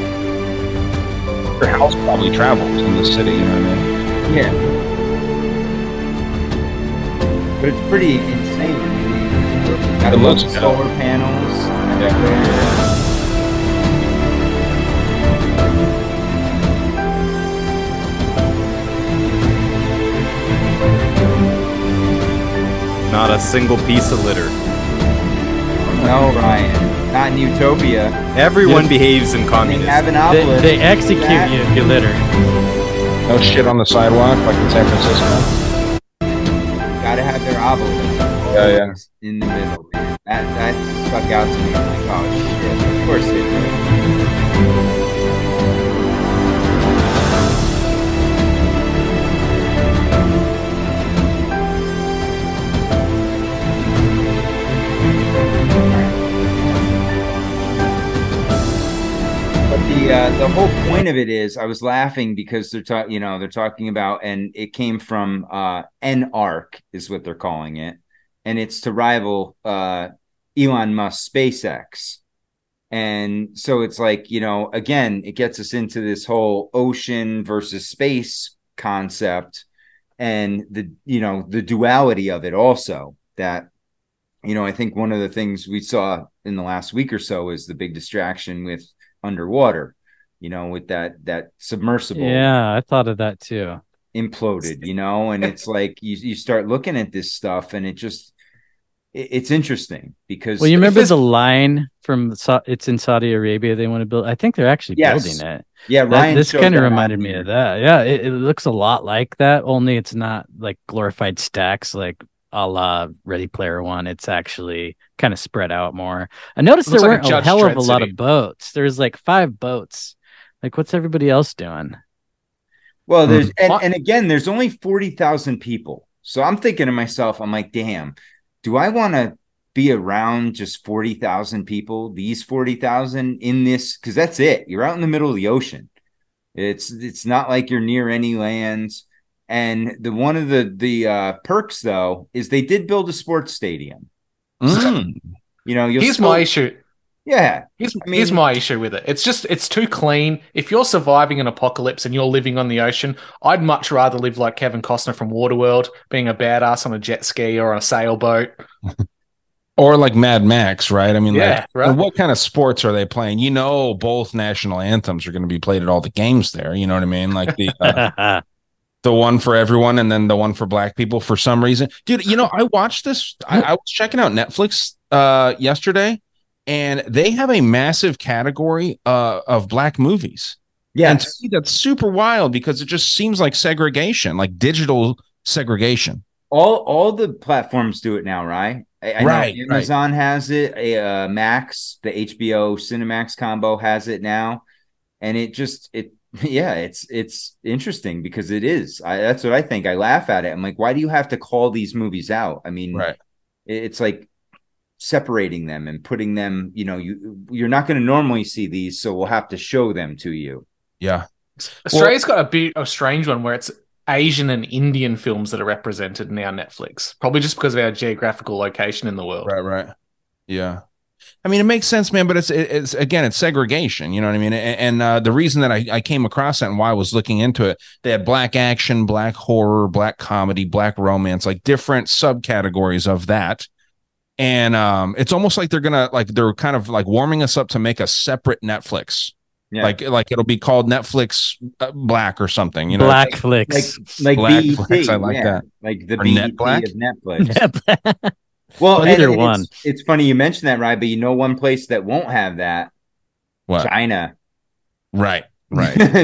Your house probably travels in the city, you know what I mean? Yeah. But it's pretty insane. Got loads of solar panels. Yeah. Not a single piece of litter. No, Ryan. Not in Utopia. Everyone behaves in communism. They execute you if you litter. No shit on the sidewalk like in San Francisco. Gotta have their obelisk. Yeah. In the middle, man. That stuck out to me. I'm like, oh shit. Of course they do. The whole point of it is, I was laughing because they're talking about, and it came from N-ARC is what they're calling it, and it's to rival Elon Musk's SpaceX. And so it's like, you know, again, it gets us into this whole ocean versus space concept, and the duality of it also. That, you know, I think one of the things we saw in the last week or so is the big distraction with underwater, you know, with that submersible. Yeah, I thought of that too. Imploded, you know, and it's like you start looking at this stuff, and it's interesting because. Well, you remember the line from it's in Saudi Arabia. They want to build. I think they're actually building it. Yeah, Ryan. This kind of reminded me of that. Yeah, it looks a lot like that. Only it's not like glorified stacks, like a la Ready Player One. It's actually kind of spread out more. I noticed there weren't a hell of a lot of boats. There's like 5 boats. Like, what's everybody else doing? Well, there's and again, there's only 40,000 people. So I'm thinking to myself, I'm like, damn, do I want to be around just 40,000 people? These 40,000 in this, because that's it. You're out in the middle of the ocean. It's not like you're near any lands. And the one of the perks, though, is they did build a sports stadium. So, you know, here's my issue. Yeah, here's my issue with it. It's just it's too clean. If you're surviving an apocalypse and you're living on the ocean, I'd much rather live like Kevin Costner from Waterworld, being a badass on a jet ski or on a sailboat, or like Mad Max, right? I mean, right. What kind of sports are they playing? You know, both national anthems are going to be played at all the games there. You know what I mean? Like the. The one for everyone and then the one for black people for some reason. Dude, you know, I watched this. I was checking out Netflix yesterday, and they have a massive category of black movies. Yes. And to me, that's super wild because it just seems like segregation, like digital segregation. All the platforms do it now, right? I know Amazon has it. Max, the HBO Cinemax combo has it now. And it's interesting because it is. That's what I think. I laugh at it. I'm like, why do you have to call these movies out? I mean, It's like separating them and putting them, you know, you're not going to normally see these, so we'll have to show them to you. Yeah. Australia's got a bit of a strange one where it's Asian and Indian films that are represented in our Netflix, probably just because of our geographical location in the world. Right. Yeah. I mean, it makes sense, man, but it's again, it's segregation. You know what I mean? And the reason that I came across that and why I was looking into it, they had black action, black horror, black comedy, black romance, like different subcategories of that. And it's almost like they're kind of like warming us up to make a separate Netflix. Yeah. Like it'll be called Netflix Black or something, you know, Black Flix. I like that. Like the BET Black of Netflix. Well, either one. It's funny you mentioned that, Ryan, but you know one place that won't have that? What? China. Right.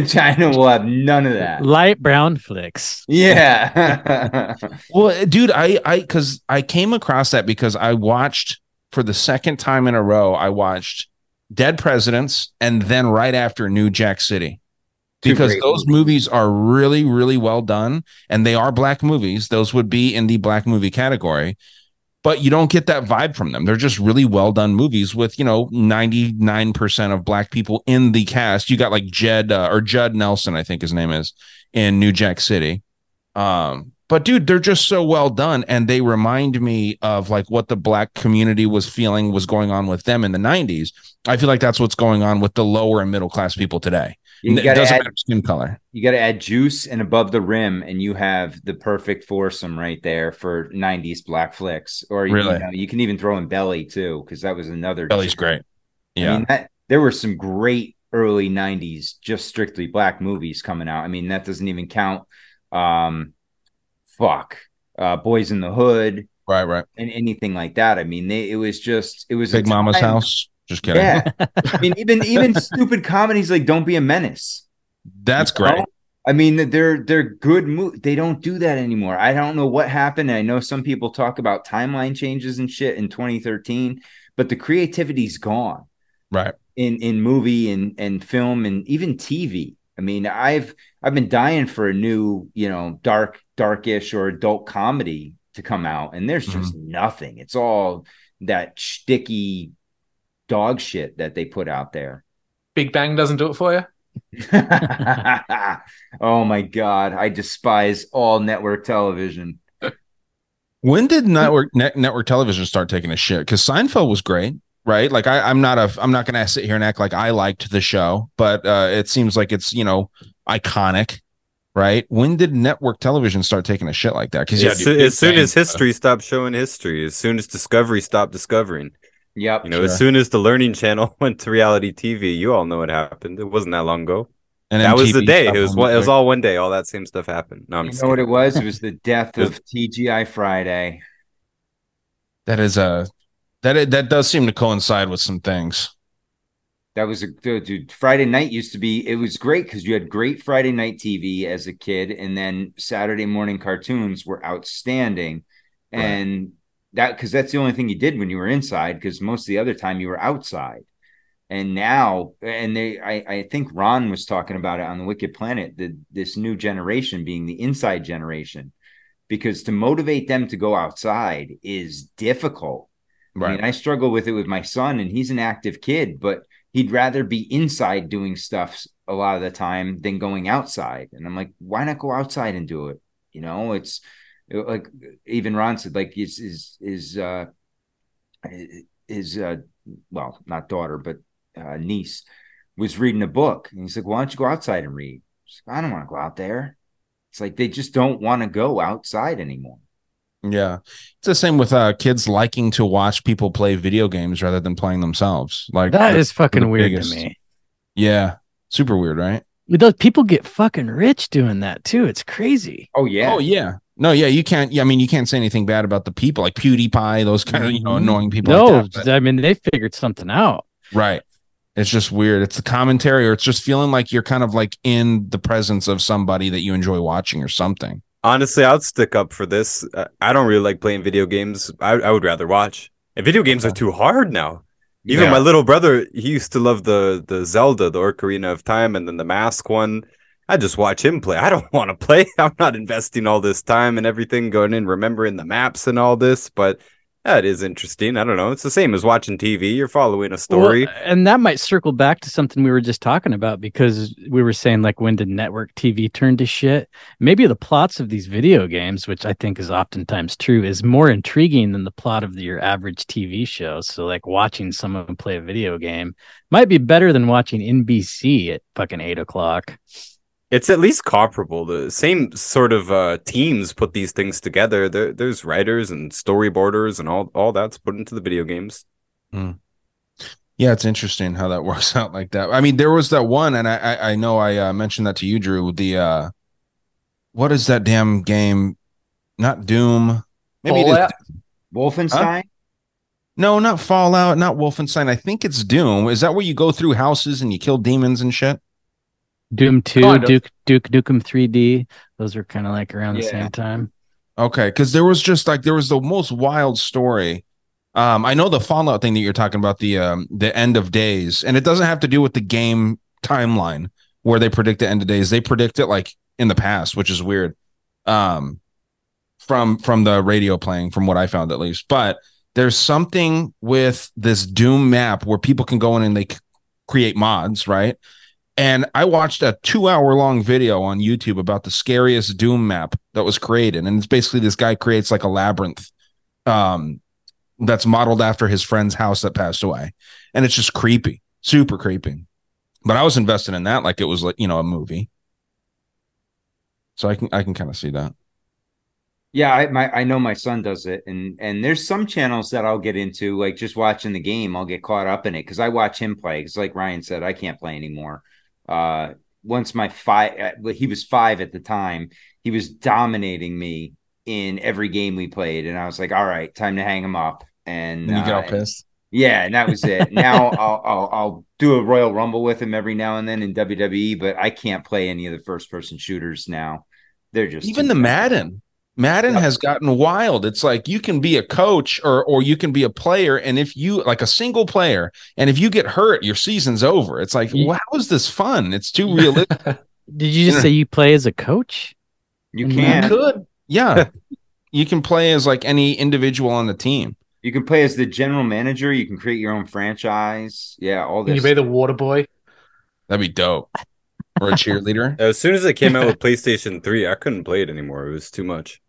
China will have none of that. Light brown flicks. Yeah. Well, dude, I came across that because I watched, for the second time in a row, I watched Dead Presidents and then right after New Jack City. Because those movies are really, really well done, and they are black movies. Those would be in the black movie category. But you don't get that vibe from them. They're just really well done movies with, you know, 99% of black people in the cast. You got like Judd Nelson, I think his name is, in New Jack City. But dude, they're just so well done. And they remind me of like what the black community was feeling was going on with them in the 90s. I feel like that's what's going on with the lower and middle class people today. It doesn't matter skin color. You got to add Juice and Above the Rim, and you have the perfect foursome right there for 90s black flicks. Or really? You know, you can even throw in Belly too, because that was another. Belly's great. Yeah, I mean, there were some great early 90s just strictly black movies coming out. I mean, that doesn't even count. Boys in the Hood, right, and anything like that. I mean, it was Big Mama's House. Just kidding. Yeah. I mean, even stupid comedies like Don't Be a Menace. That's great. I mean, they're good. They don't do that anymore. I don't know what happened. I know some people talk about timeline changes and shit in 2013, but the creativity's gone. Right. In movie and film and even TV. I mean, I've been dying for a new, you know, darkish or adult comedy to come out, and there's just nothing. It's all that shticky dog shit that they put out there. Big Bang doesn't do it for you. Oh my god, I despise all network television. When did network television start taking a shit? Because Seinfeld was great, right? Like I'm not gonna sit here and act like I liked the show, but it seems like it's, you know, iconic, right? When did network television start taking a shit like that? Because as soon as History stopped showing history, as soon as Discovery stopped discovering. Yep. You know, sure. As soon as the Learning Channel went to reality TV, you all know what happened. It wasn't that long ago. And that MTV was the day. It was all one day. All that same stuff happened. No, you know what it was? It was the death of TGI Friday. That is that does seem to coincide with some things. That was dude. Friday night used to be. It was great because you had great Friday night TV as a kid, and then Saturday morning cartoons were outstanding, right. And. That because that's the only thing you did when you were inside, because most of the other time you were outside. And now, and I think Ron was talking about it on the Wicked Planet, this new generation being the inside generation, because to motivate them to go outside is difficult. Right. I mean, I struggle with it with my son, and he's an active kid, but he'd rather be inside doing stuff a lot of the time than going outside. And I'm like, why not go outside and do it? You know, it's. Like even Ron said, like his niece was reading a book, and he's like, "Why don't you go outside and read?" She's like, "I don't want to go out there." It's like they just don't want to go outside anymore. Yeah, it's the same with kids liking to watch people play video games rather than playing themselves. Like that is fucking weird to me. Yeah, super weird, right? Those people get fucking rich doing that too. It's crazy. Oh yeah. No, yeah, you can't. Yeah, I mean, you can't say anything bad about the people like PewDiePie, those kind of, you know, annoying people. No, like that, I mean, they figured something out. Right. It's just weird. It's the commentary, or it's just feeling like you're kind of like in the presence of somebody that you enjoy watching or something. Honestly, I'll stick up for this. I don't really like playing video games. I would rather watch. And video games are too hard now. Even my little brother, he used to love the Zelda, the Ocarina of Time, and then the Mask one. I just watch him play. I don't want to play. I'm not investing all this time and everything going in, remembering the maps and all this. But That is interesting. I don't know. It's the same as watching TV. You're following a story. Well, and that might circle back to something we were just talking about, because we were saying, like, when did network TV turn to shit? Maybe the plots of these video games, which I think is oftentimes true, is more intriguing than the plot of your average TV show. So, like, watching someone play a video game might be better than watching NBC at fucking 8 o'clock. It's at least comparable. The same sort of teams put these things together. There's writers and storyboarders and all that's put into the video games. Mm. Yeah, it's interesting how that works out like that. I mean, there was that one, and I know I mentioned that to you, Drew. The what is that damn game? Not Doom. Maybe it is Wolfenstein? Huh? No, not Fallout, not Wolfenstein. I think it's Doom. Is that where you go through houses and you kill demons and shit? Doom 2, oh, Duke Nukem 3D. Those were kind of like around the same time. Okay, because there was just like, there was the most wild story. I know the Fallout thing that you're talking about, the end of days, and it doesn't have to do with the game timeline where they predict the end of days. They predict it like in the past, which is weird. From the radio playing, from what I found at least. But there's something with this Doom map where people can go in and they create mods, right? And I watched a 2-hour-long video on YouTube about the scariest Doom map that was created. And it's basically this guy creates like a labyrinth that's modeled after his friend's house that passed away. And it's just creepy, super creepy. But I was invested in that like it was, like, you know, a movie. So I can kind of see that. Yeah, I know my son does it. And there's some channels that I'll get into, like just watching the game. I'll get caught up in it because I watch him play. Because like Ryan said, I can't play anymore. Once my he was 5 at the time, he was dominating me in every game we played, and I was like, all right, time to hang him up. And you got pissed. Yeah, and that was it. Now I'll do a Royal Rumble with him every now and then in WWE, but I can't play any of the first person shooters now. They're just even the Madden has gotten wild. It's like you can be a coach or you can be a player, and if you like a single player, and if you get hurt, your season's over. It's like, well, how is this fun? It's too realistic. Did you just say you play as a coach? You could. Yeah. You can play as like any individual on the team. You can play as the general manager, you can create your own franchise. Yeah, all this. Can you play the water boy? That'd be dope. Or a cheerleader. As soon as it came out with PlayStation 3, I couldn't play it anymore. It was too much.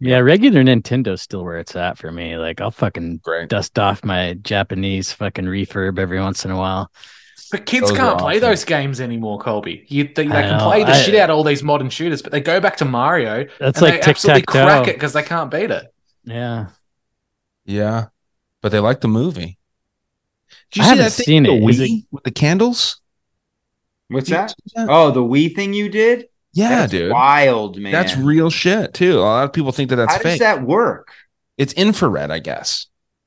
Yeah, regular Nintendo's still where it's at for me. Like, I'll fucking dust off my Japanese fucking refurb every once in a while. But kids can't play those games anymore, Colby. They can play the shit out of all these modern shooters, but they go back to Mario. That's like they absolutely crack it because they can't beat it. Yeah. Yeah. But they like the movie. Did you see that thing with the candles? What's that? Oh, the Wii thing you did? Yeah, that's dude. Wild, man. That's real shit, too. A lot of people think that that's fake. How does that work? It's infrared, I guess.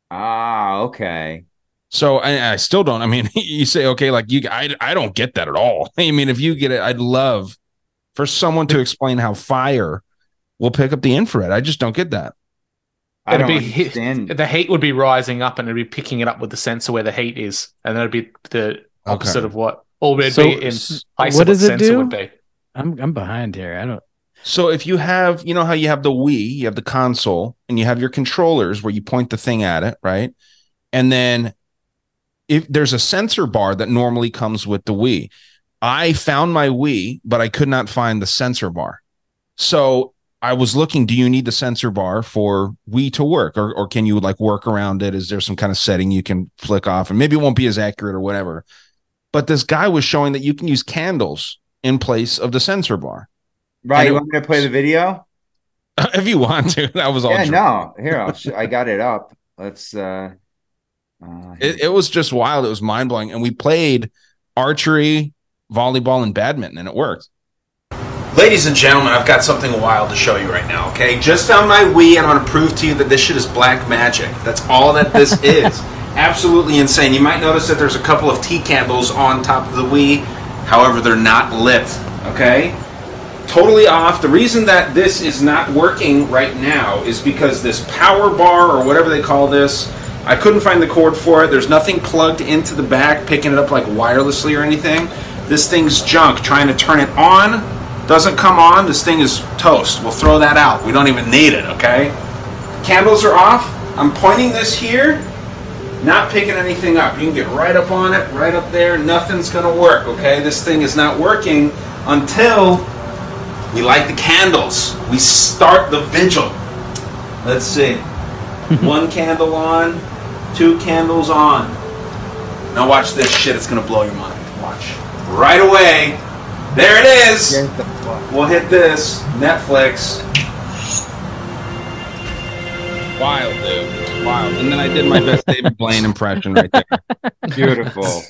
Ah, okay. So I still don't. I mean, you say, okay, like I don't get that at all. I mean, if you get it, I'd love for someone to explain how fire will pick up the infrared. I just don't get that. I don't understand. The heat would be rising up, and it'd be picking it up with the sensor where the heat is, and that'd be the opposite of what already in what does it do? Would be. I'm behind here. I don't. So if you have, you know how you have the Wii, you have the console, and you have your controllers where you point the thing at it, right? And then if there's a sensor bar that normally comes with the Wii. I found my Wii, but I could not find the sensor bar. So I was looking, do you need the sensor bar for Wii to work? Or can you like work around it? Is there some kind of setting you can flick off? And maybe it won't be as accurate or whatever. But this guy was showing that you can use candles in place of the sensor bar. Right, you want me to play the video? If you want to. That was all. Yeah, no. Here, I got it up. Let's. It was just wild. It was mind blowing, and we played archery, volleyball, and badminton, and it worked. Ladies and gentlemen, I've got something wild to show you right now. Okay, just on my Wii, and I want to prove to you that this shit is black magic. That's all that this is. Absolutely insane. You might notice that there's a couple of tea candles on top of the Wii. However, they're not lit, okay? Totally off. The reason that this is not working right now is because this power bar, or whatever they call this, I couldn't find the cord for it. There's nothing plugged into the back, picking it up like wirelessly or anything. This thing's junk. Trying to turn it on, doesn't come on. This thing is toast. We'll throw that out. We don't even need it, okay? Candles are off. I'm pointing this here, not picking anything up. You can get right up on it, right up there. Nothing's going to work, okay? This thing is not working until we light the candles. We start the vigil. Let's see. One candle on, two candles on. Now watch this shit. It's going to blow your mind. Watch. Right away. There it is. We'll hit this. Netflix. Wild, dude. Wild. And then I did my best David Blaine impression right there. Beautiful.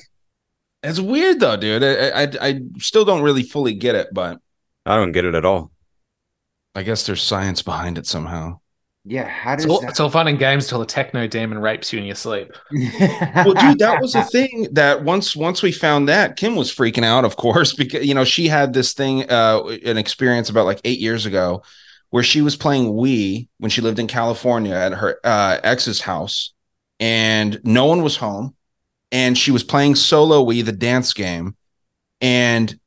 It's weird, though, dude. I still don't really fully get it, but... I don't get it at all. I guess there's science behind it somehow. Yeah, how does it's all fun and games till the techno demon rapes you in your sleep. Well, dude, that was a thing that once we found that, Kim was freaking out, of course, because, you know, she had this thing, an experience about like 8 years ago where she was playing Wii when she lived in California at her ex's house, and no one was home, and she was playing solo Wii, the dance game, and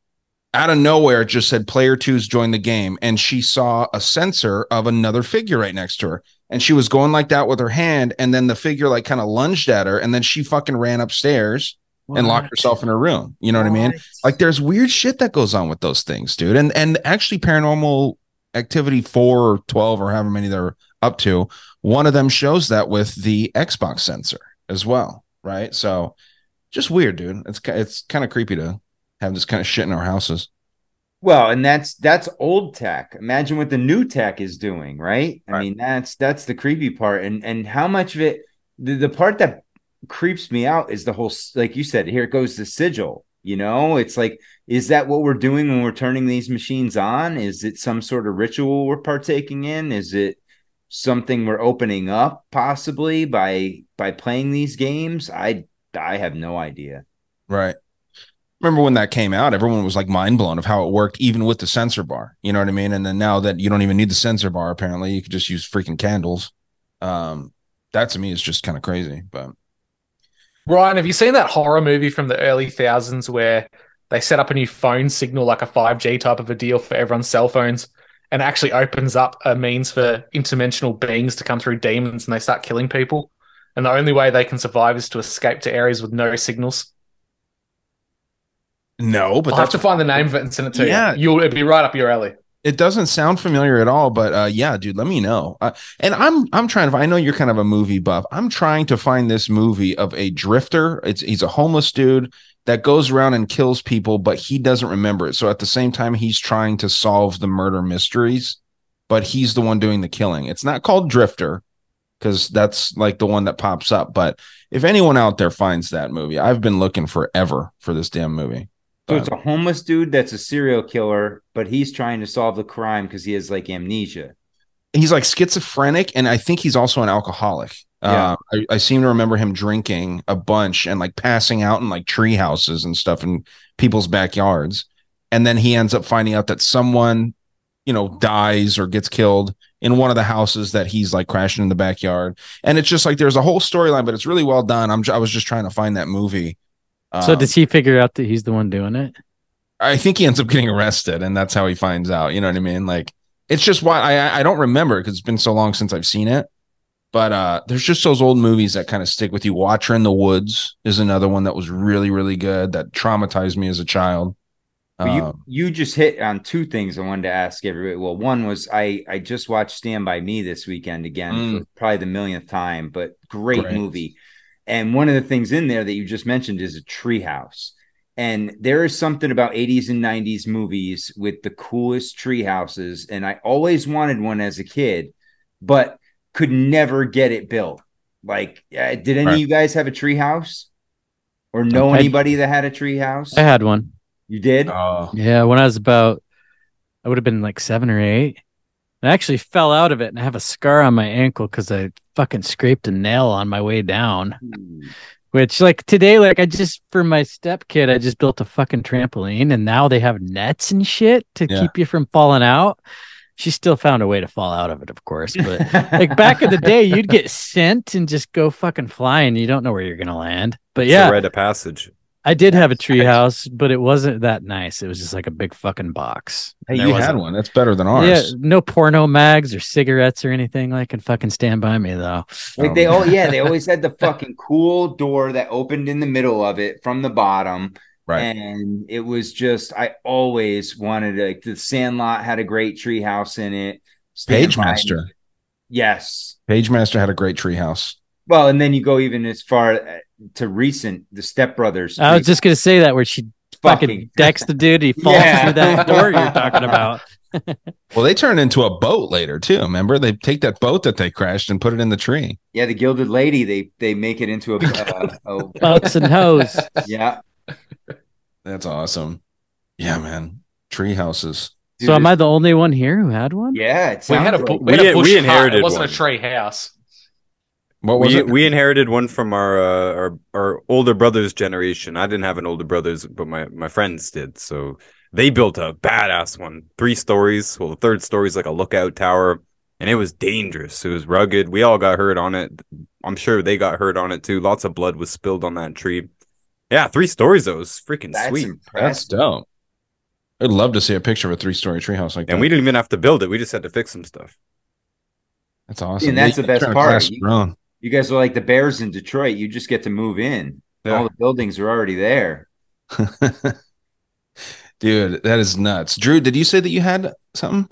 out of nowhere, it just said player two's joined the game, and she saw a sensor of another figure right next to her, and she was going like that with her hand, and then the figure like kind of lunged at her, and then she fucking ran upstairs and locked herself in her room. You know what I mean? Like, there's weird shit that goes on with those things, dude. And actually, Paranormal Activity 4 or 12 or however many they're up to, one of them shows that with the Xbox sensor as well, right? So, just weird, dude. It's kind of creepy to have this kind of shit in our houses. Well, and that's old tech. Imagine what the new tech is doing, right? I mean, that's the creepy part. And how much of it, the part that creeps me out is the whole, like you said, here it goes, the sigil. You know, it's like, is that what we're doing when we're turning these machines on? Is it some sort of ritual we're partaking in? Is it something we're opening up possibly by playing these games? I have no idea. Right. Remember when that came out, everyone was like mind blown of how it worked, even with the sensor bar. You know what I mean? And then now that you don't even need the sensor bar, apparently you could just use freaking candles. That to me is just kind of crazy. But Ryan, have you seen that horror movie from the early thousands where they set up a new phone signal, like a 5G type of a deal for everyone's cell phones, and actually opens up a means for interdimensional beings to come through, demons, and they start killing people? And the only way they can survive is to escape to areas with no signals. No, but I'll have to find the name of it and send it to you. It'd be right up your alley. It doesn't sound familiar at all, but yeah, dude, let me know. And I'm trying to find, I know you're kind of a movie buff. I'm trying to find this movie of a drifter. He's a homeless dude that goes around and kills people, but he doesn't remember it. So at the same time, he's trying to solve the murder mysteries, but he's the one doing the killing. It's not called Drifter, because that's like the one that pops up. But if anyone out there finds that movie, I've been looking forever for this damn movie. So it's a homeless dude that's a serial killer, but he's trying to solve the crime because he has like amnesia. He's like schizophrenic, and I think he's also an alcoholic. Yeah. I seem to remember him drinking a bunch and like passing out in like tree houses and stuff in people's backyards. And then he ends up finding out that someone, you know, dies or gets killed in one of the houses that he's like crashing in the backyard. And it's just like there's a whole storyline, but it's really well done. I was just trying to find that movie. So does he figure out that he's the one doing it? I think he ends up getting arrested, and that's how he finds out. You know what I mean? Like, it's just why I don't remember, because it's been so long since I've seen it. But there's just those old movies that kind of stick with you. Watcher in the Woods is another one that was really, really good that traumatized me as a child. You just hit on two things I wanted to ask everybody. Well, one was I just watched Stand by Me this weekend again, for probably the millionth time, but great movie. And one of the things in there that you just mentioned is a treehouse. And there is something about 80s and 90s movies with the coolest treehouses. And I always wanted one as a kid, but could never get it built. Like, did any of you guys have a treehouse? Or know anybody that had a treehouse? I had one. You did? Yeah, when I was about, I would have been like 7 or 8. I actually fell out of it, and I have a scar on my ankle because I fucking scraped a nail on my way down. Which, like today, like I just, for my step kid, I just built a fucking trampoline, and now they have nets and shit to keep you from falling out. She still found a way to fall out of it, of course. But like back in the day, you'd get sent and just go fucking flying. You don't know where you're gonna land. But yeah, it's a rite of passage. I did have a treehouse, but it wasn't that nice. It was just like a big fucking box. Hey, you had one. That's better than ours. Yeah, no porno mags or cigarettes or anything like in fucking Stand by Me though. Like they always had the fucking cool door that opened in the middle of it from the bottom. Right. And it was just, I always wanted to, like, the Sandlot had a great treehouse in it. Pagemaster. Yes. Pagemaster had a great treehouse. Well, and then you go even as far to recent, the Step Brothers. I was just going to say that, where she fucking decks the dude. He falls through that door you're talking about. Well, they turn into a boat later, too. Remember, they take that boat that they crashed and put it in the tree. Yeah, the Gilded Lady, they make it into a boats and hose. Yeah. That's awesome. Yeah, man. Tree houses. Dude, so am I the only one here who had one? Yeah. We inherited one. It wasn't a tree house. What was it? We inherited one from our older brother's generation. I didn't have an older brother's, but my friends did. So they built a badass one. 3 stories. Well, the third story is like a lookout tower. And it was dangerous. It was rugged. We all got hurt on it. I'm sure they got hurt on it, too. Lots of blood was spilled on that tree. Yeah, 3 stories, though. It was freaking sweet. Impressive. That's dope. I'd love to see a picture of a 3-story treehouse like that. And we didn't even have to build it. We just had to fix some stuff. That's awesome. And that's the best part. You guys are like the Bears in Detroit. You just get to move in. Yeah. All the buildings are already there. Dude, that is nuts. Drew, did you say that you had something?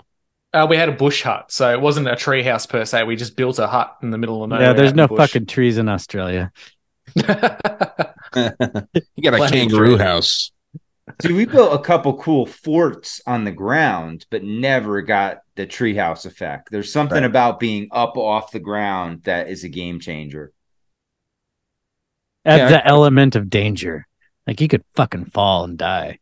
We had a bush hut, so it wasn't a treehouse per se. We just built a hut in the middle of nowhere. Yeah, there's no fucking trees in Australia. You got a kangaroo house. See, we built a couple cool forts on the ground, but never got the treehouse effect. There's something about being up off the ground that is a game changer. Adds the element of danger. Like, you could fucking fall and die.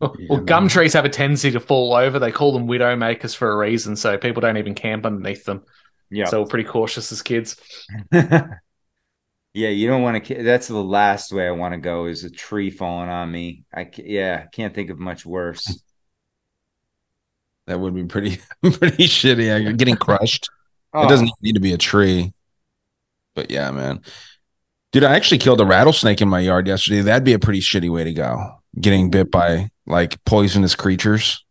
Well, gum trees have a tendency to fall over. They call them widow makers for a reason, so people don't even camp underneath them. Yeah. So we're pretty cautious as kids. Yeah, you don't want to. That's the last way I want to go, is a tree falling on me. I can't think of much worse. That would be pretty shitty. You're getting crushed. Oh. It doesn't need to be a tree. But yeah, man. Dude, I actually killed a rattlesnake in my yard yesterday. That'd be a pretty shitty way to go. Getting bit by, like, poisonous creatures.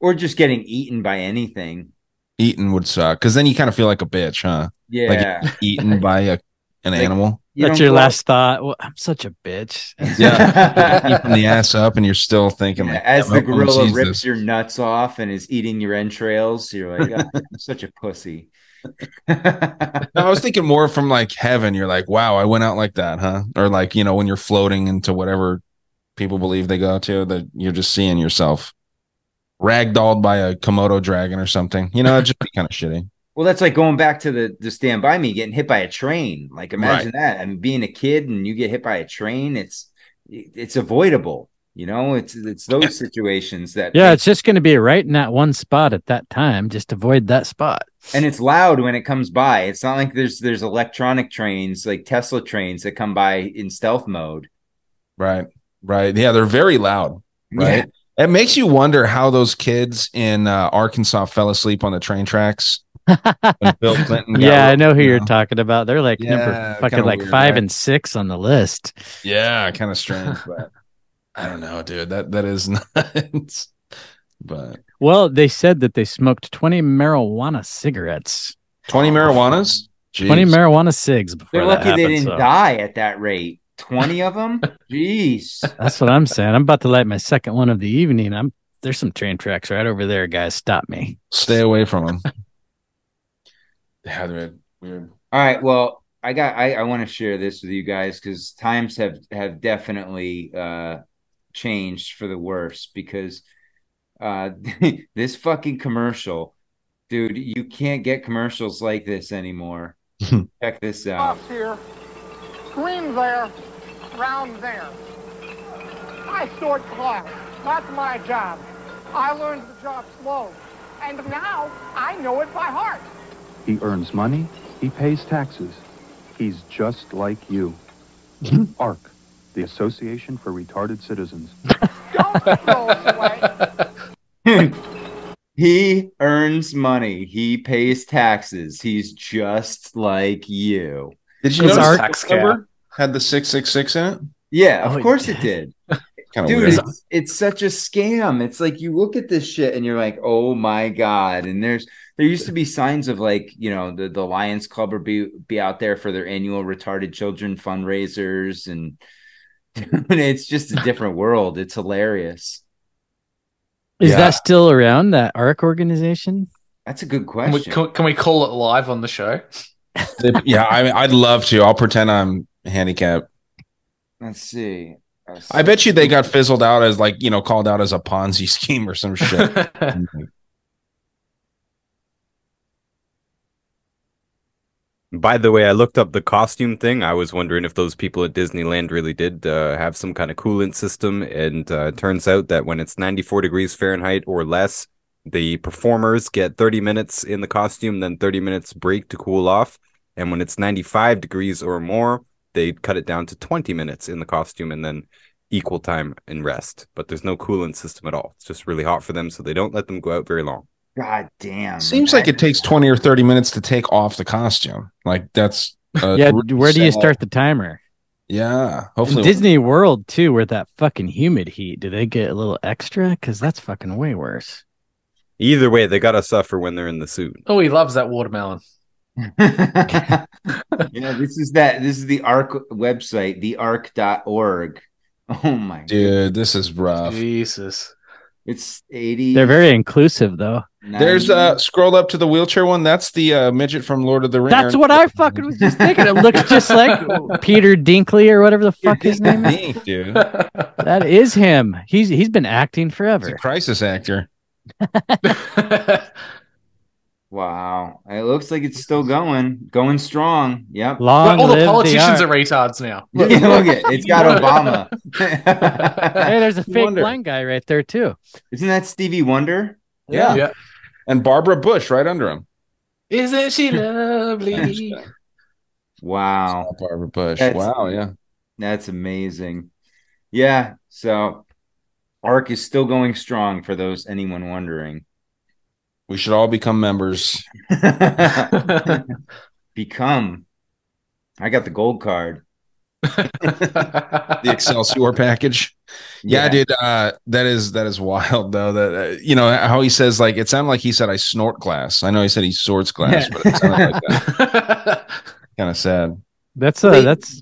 Or just getting eaten by anything. Eaten would suck. Because then you kind of feel like a bitch, huh? Yeah. Like, eaten by an animal. That's your last thought. Well, I'm such a bitch. Yeah. Eating the ass up, and you're still thinking, like, as the gorilla rips your nuts off and is eating your entrails, you're like, oh, I'm such a pussy. No, I was thinking more from, like, heaven. You're like, wow, I went out like that, huh? Or, like, you know, when you're floating into whatever people believe they go to, that you're just seeing yourself ragdolled by a Komodo dragon or something. You know, it'd just be kind of shitty. Well, that's like going back to the Stand By Me, getting hit by a train. Like, imagine that. I mean, being a kid and you get hit by a train, it's avoidable. You know, it's those situations that. Yeah, it's just going to be right in that one spot at that time. Just avoid that spot. And it's loud when it comes by. It's not like there's electronic trains, like Tesla trains, that come by in stealth mode. Right. Yeah, they're very loud. Right. Yeah. It makes you wonder how those kids in Arkansas fell asleep on the train tracks. Bill Clinton. Yeah, I know who you're talking about. They're like number fucking like weird, 5 and 6 on the list. Yeah, kind of strange, but I don't know, dude. That is nuts. But well, they said that they smoked 20 marijuana cigarettes. 20 marijuanas? Jeez. 20 marijuana cigs before. They're lucky they didn't die at that rate. 20 of them? Jeez. That's what I'm saying. I'm about to light my second one of the evening. There's some train tracks right over there, guys. Stop me. Stay away from them. Yeah, they're weird. All right. Well, I want to share this with you guys, because times have definitely changed for the worse, because this fucking commercial, dude, you can't get commercials like this anymore. Check this out. Off here. Green there, round there. I stored clock. That's my job. I learned the job slow, and now I know it by heart. He earns money. He pays taxes. He's just like you. ARC, the Association for Retarded Citizens. Don't throw away. He earns money. He pays taxes. He's just like you. Did you know ARC had the 666 in it? Yeah, of course it did. Dude, it's such a scam. It's like you look at this shit and you're like, oh my God. And there used to be signs of like, you know, the Lions Club would be out there for their annual retarded children fundraisers. And it's just a different world. It's hilarious. Is that still around, that ARC organization? That's a good question. Can we call it live on the show? Yeah, I mean, I'd love to. I'll pretend I'm handicapped. Let's see. I bet you they got fizzled out as like, you know, called out as a Ponzi scheme or some shit. By the way, I looked up the costume thing. I was wondering if those people at Disneyland really did have some kind of coolant system. And it turns out that when it's 94 degrees Fahrenheit or less, the performers get 30 minutes in the costume, then 30 minutes break to cool off. And when it's 95 degrees or more, they cut it down to 20 minutes in the costume and then equal time and rest. But there's no coolant system at all. It's just really hot for them, so they don't let them go out very long. God damn. Seems like it takes 20 or 30 minutes to take off the costume. Like, that's... yeah, where do you start the timer? Yeah, hopefully... In Disney World, too, where that fucking humid heat. Do they get a little extra? Because that's fucking way worse. Either way, they gotta suffer when they're in the suit. Oh, he loves that watermelon. Yeah, this is the ARC website, thearc.org. Oh my god. Dude, this is rough. Jesus. It's 80. They're very inclusive though. 90. There's scroll up to the wheelchair one. That's the midget from Lord of the Rings. That's what I fucking was just thinking. It looks just like Peter Dinkley or whatever the fuck his name is. Dude. That is him. He's been acting forever. He's a crisis actor. Wow, it looks like it's still going strong. Yep. All the politicians are retards now. Look it's got Obama. Hey, there's a fake blind guy right there too. Isn't that Stevie Wonder? Yeah. And Barbara Bush right under him. Isn't she lovely? Wow, Barbara Bush. Wow, yeah, that's amazing. Yeah, so ARC is still going strong for those anyone wondering. We should all become members. Become. I got the gold card. The Excelsior package. Yeah. Dude. That is wild though. That you know how he says, like, it sounded like he said I snort glass. I know he said he swords glass, but it sounded like that. Kind of sad. That's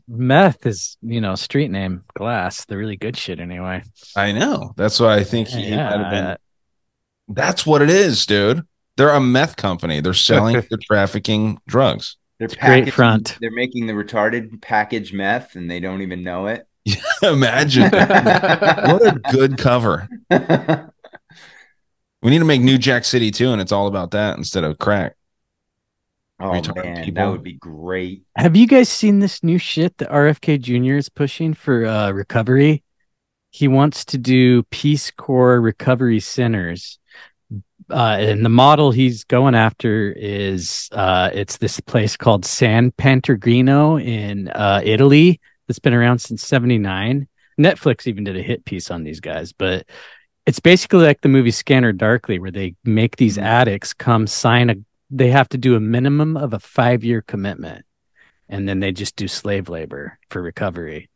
meth is, you know, street name glass, the really good shit anyway. I know. That's why I think he might have been. That's what it is, dude. They're a meth company. They're selling, they're trafficking drugs. They're great front. They're making the retarded package meth and they don't even know it. Imagine. What a good cover. We need to make New Jack City too, and it's all about that instead of crack. Oh, man, people. That would be great. Have you guys seen this new shit that RFK Jr. is pushing for recovery? He wants to do Peace Corps recovery centers. And the model he's going after is it's this place called San Pellegrino in Italy that's been around since 1979. Netflix even did a hit piece on these guys, but it's basically like the movie Scanner Darkly, where they make these addicts come sign they have to do a minimum of a 5-year commitment, and then they just do slave labor for recovery.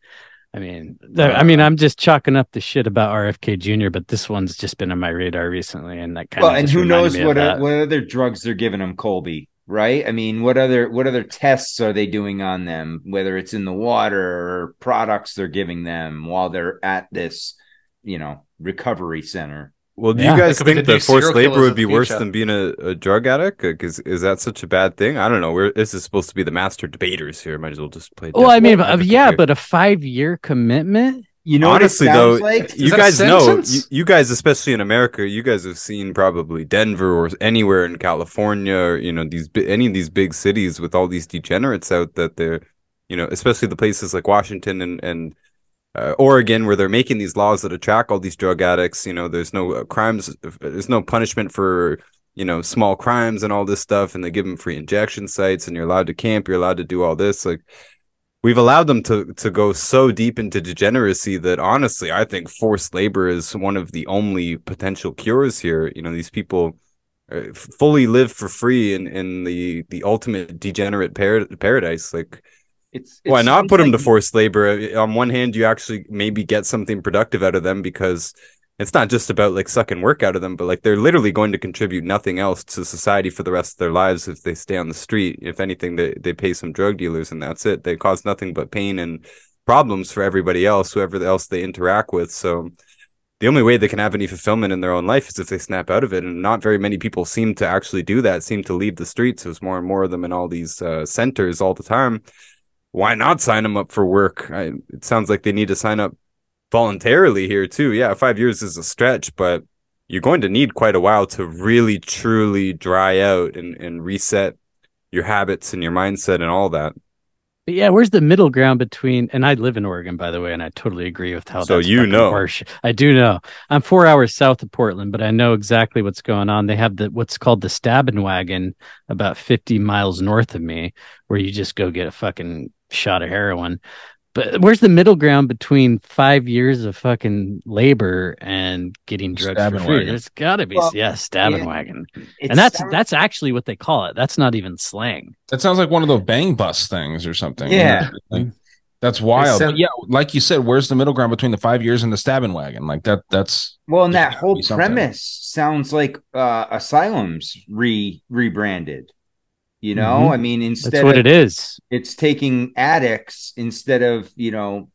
I mean, I'm just chalking up the shit about RFK Jr., but this one's just been on my radar recently, and that kind of. Well, and who knows what other drugs they're giving them, Colby? Right? I mean, what other tests are they doing on them? Whether it's in the water or products they're giving them while they're at this, you know, recovery center. Well, do you guys think that forced labor would be worse than being a drug addict? Is that such a bad thing? I don't know. This is supposed to be the master debaters here. Might as well just play. Well, I mean, but a 5-year commitment. You know, honestly, though, like? You guys know, you guys, especially in America, you guys have seen probably Denver or anywhere in California, or, you know, any of these big cities with all these degenerates out that they're, you know, especially the places like Washington and Oregon, where they're making these laws that attract all these drug addicts. You know, there's no crimes, there's no punishment for, you know, small crimes and all this stuff, and they give them free injection sites, and you're allowed to camp, you're allowed to do all this. Like, we've allowed them to go so deep into degeneracy that honestly, I think forced labor is one of the only potential cures here. You know, these people fully live for free in the ultimate degenerate paradise. Like, It's why not put them to forced labor? On one hand, you actually maybe get something productive out of them, because it's not just about like sucking work out of them, but like they're literally going to contribute nothing else to society for the rest of their lives if they stay on the street. If anything, they pay some drug dealers and that's it. They cause nothing but pain and problems for everybody else, whoever else they interact with. So the only way they can have any fulfillment in their own life is if they snap out of it. And not very many people seem to actually do that, seem to leave the streets. There's more and more of them in all these centers all the time. Why not sign them up for work? It sounds like they need to sign up voluntarily here too. Yeah, 5 years is a stretch, but you're going to need quite a while to really, truly dry out and reset your habits and your mindset and all that. But yeah, where's the middle ground between, and I live in Oregon, by the way, and I totally agree with how that's harsh. I do know. I'm 4 hours south of Portland, but I know exactly what's going on. They have what's called the stabbing wagon about 50 miles north of me, where you just go get a fucking shot of heroin. But where's the middle ground between 5 years of fucking labor and getting drugs stabbing for free? Wagon. There's got to be, stabbing wagon. And that's actually what they call it. That's not even slang. That sounds like one of those bang bus things or something. Yeah. Like, that's wild. But yeah, like you said, where's the middle ground between the 5 years and the stabbing wagon? Like that's. Well, and that whole premise sounds like asylums rebranded. You know, I mean, instead that's what it is. It's taking addicts instead of, you know,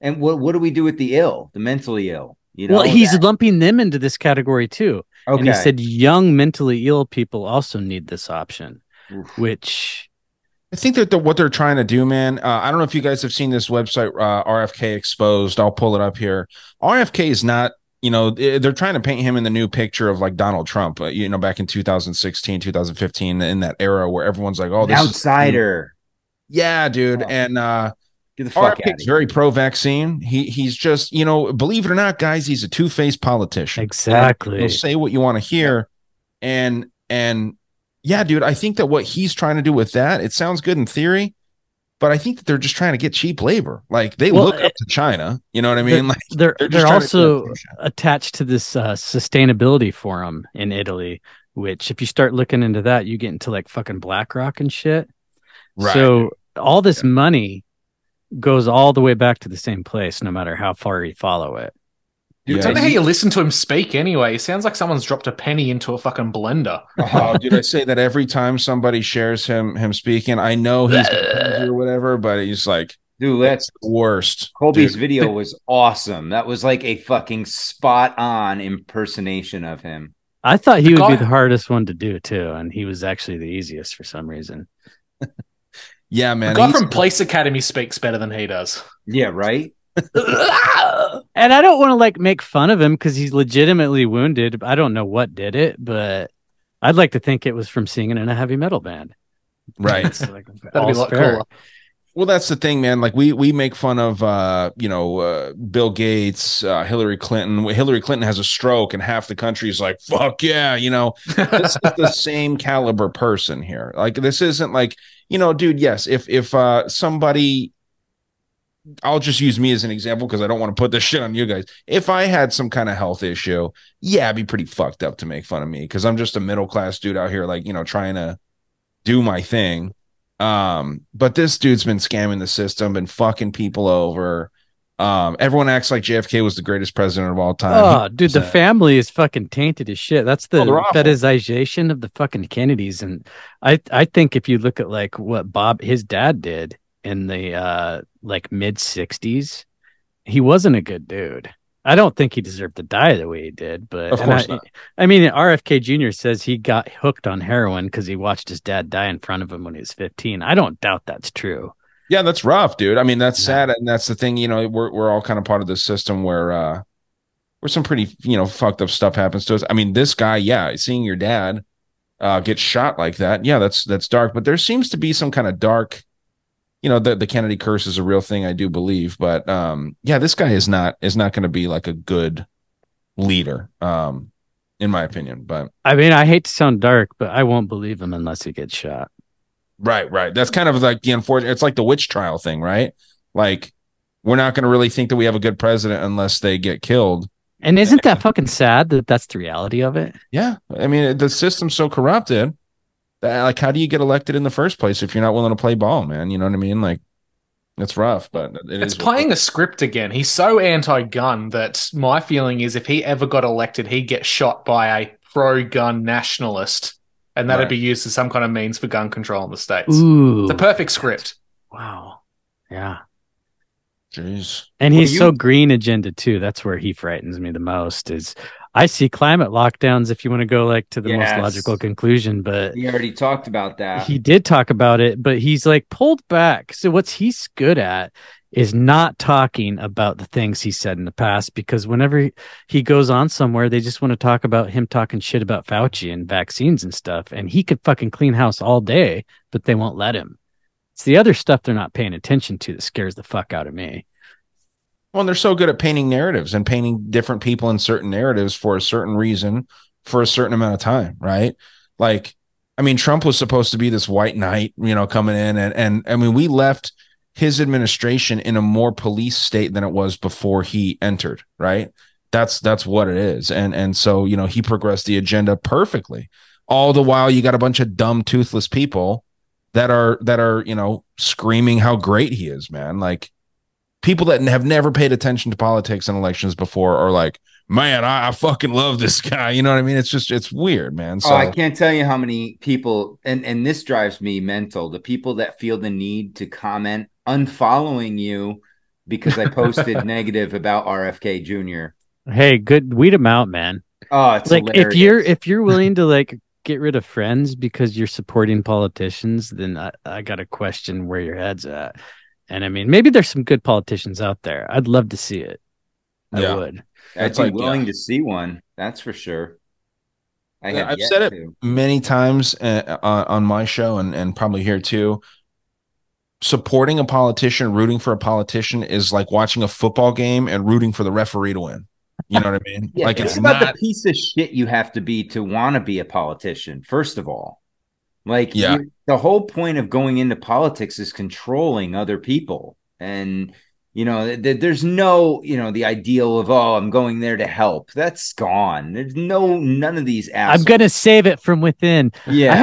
and what do we do with the ill, the mentally ill? You know, well, he's lumping them into this category too. Okay. And he said young mentally ill people also need this option, which I think that what they're trying to do, man. I don't know if you guys have seen this website, RFK Exposed. I'll pull it up here. RFK is not. You know, they're trying to paint him in the new picture of like Donald Trump, you know, back in 2016, 2015, in that era where everyone's like, oh, this outsider. Yeah, dude. Oh. And get the fuck out. He's very pro-vaccine. He's just, you know, believe it or not, guys, he's a two-faced politician. Exactly. He'll say what you want to hear. And yeah, dude, I think that what he's trying to do with that, it sounds good in theory. But I think that they're just trying to get cheap labor. Like they look up to China. You know what I mean? Like they're also attached to this sustainability forum in Italy, which if you start looking into that, you get into like fucking BlackRock and shit. Right. So all this money goes all the way back to the same place, no matter how far you follow it. Dude, it's how you listen to him speak anyway. It sounds like someone's dropped a penny into a fucking blender. Oh, dude, I say that every time somebody shares him speaking. I know he's or whatever, but he's like, dude, that's the worst. Colby's video was awesome. That was like a fucking spot on impersonation of him. I thought he would be the hardest one to do too, and he was actually the easiest for some reason. Yeah, man. The guy from Police Academy speaks better than he does. Yeah, right? And I don't want to like make fun of him because he's legitimately wounded. I don't know what did it, but I'd like to think it was from singing in a heavy metal band. Right. So, like, that'd be a lot cooler. Well, that's the thing, man. Like we make fun of, Bill Gates, Hillary Clinton. Hillary Clinton has a stroke and half the country's like, fuck yeah. You know, this is the same caliber person here. Like this isn't like, you know, dude, yes. If somebody, I'll just use me as an example because I don't want to put this shit on you guys. If I had some kind of health issue, yeah, it'd be pretty fucked up to make fun of me because I'm just a middle-class dude out here, like, you know, trying to do my thing. But this dude's been scamming the system, been fucking people over. Everyone acts like JFK was the greatest president of all time. Oh, dude, the family is fucking tainted as shit. That's the fetishization of the fucking Kennedys. And I think if you look at, like, what his dad did, in the mid 60s, he wasn't a good dude. I don't think he deserved to die the way he did, but of course not. I mean, RFK Jr. says he got hooked on heroin because he watched his dad die in front of him when he was 15. I don't doubt that's true. Yeah, that's rough, dude. I mean, that's sad, and that's the thing. You know, we're all kind of part of this system where some pretty, you know, fucked up stuff happens to us. I mean, this guy, seeing your dad get shot like that, that's dark. But there seems to be some kind of dark. You know, the Kennedy curse is a real thing, I do believe, but this guy is not going to be like a good leader, in my opinion. But I mean, I hate to sound dark, but I won't believe him unless he gets shot. Right. That's kind of like the unfortunate. It's like the witch trial thing, right? Like we're not going to really think that we have a good president unless they get killed. And isn't that fucking sad that that's the reality of it? Yeah, I mean, the system's so corrupted. Like, how do you get elected in the first place if you're not willing to play ball, man? You know what I mean? Like, It's rough, but it's playing a script again. He's so anti-gun that my feeling is if he ever got elected, he'd get shot by a pro-gun nationalist, and that'd be used as some kind of means for gun control in the States. Ooh. The perfect script. Wow. Yeah. Jeez. And he's so green agenda too. That's where he frightens me the most. Is I see climate lockdowns if you want to go like to the most logical conclusion, but he already talked about that. He did talk about it, but he's like pulled back. So what's he's good at is not talking about the things he said in the past, because whenever he goes on somewhere, they just want to talk about him talking shit about Fauci and vaccines and stuff. And he could fucking clean house all day, but they won't let him. It's the other stuff they're not paying attention to that scares the fuck out of me. Well, and they're so good at painting narratives and painting different people in certain narratives for a certain reason for a certain amount of time, right? Like, I mean, Trump was supposed to be this white knight, you know, coming in. And I mean, we left his administration in a more police state than it was before he entered, right? That's what it is. And so, you know, he progressed the agenda perfectly. All the while, you got a bunch of dumb, toothless people that are, you know, screaming how great he is, man. Like, people that have never paid attention to politics and elections before are like, man, I fucking love this guy. You know what I mean? It's just, it's weird, man. So I can't tell you how many people, and this drives me mental, the people that feel the need to comment unfollowing you because I posted negative about RFK Jr. Hey, good, weed him out, man. Oh, it's like hilarious. if you're willing to like get rid of friends because you're supporting politicians, then I got to question where your head's at. And I mean, maybe there's some good politicians out there. I'd love to see it. I would. I'd be willing to see one. That's for sure. I've said it many times on my show and probably here too. Supporting a politician, rooting for a politician is like watching a football game and rooting for the referee to win. You know what I mean? Yeah, like it's about the piece of shit you have to be to want to be a politician, first of all. Like, the whole point of going into politics is controlling other people. And, you know, there's no, you know, the ideal of, oh, I'm going there to help. That's gone. There's none of these assholes. I'm going to save it from within. Yeah. I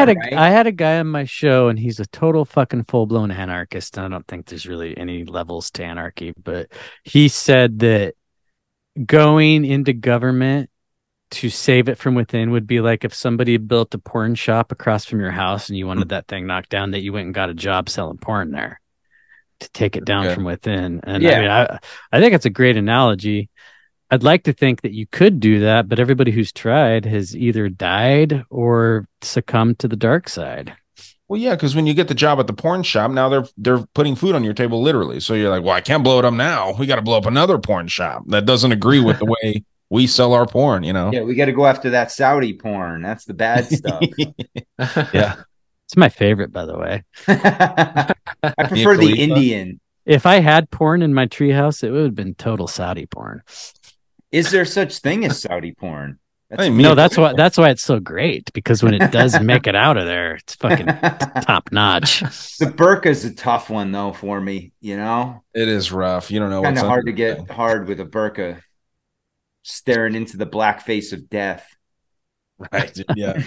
had a guy on my show, and he's a total fucking full-blown anarchist. And I don't think there's really any levels to anarchy, but he said that going into government to save it from within would be like if somebody built a porn shop across from your house and you wanted that thing knocked down, that you went and got a job selling porn there to take it down from within. And I mean, I think it's a great analogy. I'd like to think that you could do that, but everybody who's tried has either died or succumbed to the dark side. Well, yeah, because when you get the job at the porn shop, now they're putting food on your table, literally. So you're like, well, I can't blow it up now. We got to blow up another porn shop that doesn't agree with the way we sell our porn, you know? Yeah, we got to go after that Saudi porn. That's the bad stuff. Yeah. It's my favorite, by the way. I prefer the Indian. If I had porn in my treehouse, it would have been total Saudi porn. Is there such thing as Saudi porn? That's why it's so great, because when it does make it out of there, it's fucking top notch. The burqa is a tough one, though, for me, you know? It is rough. You don't know. Kind of hard to get hard with a burqa. Staring into the black face of death. Right. Yeah.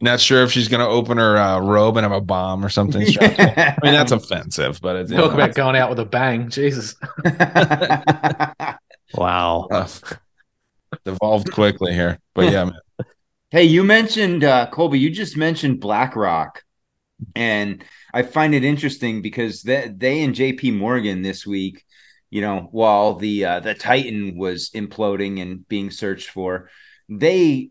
Not sure if she's going to open her robe and have a bomb or something. Yeah. I mean, that's offensive, but it's talk about going out with a bang. Jesus. Wow. Devolved quickly here, but yeah, man. Hey, you mentioned Colby, you just mentioned BlackRock, and I find it interesting because they and JP Morgan this week, you know, while the Titan was imploding and being searched for, they, you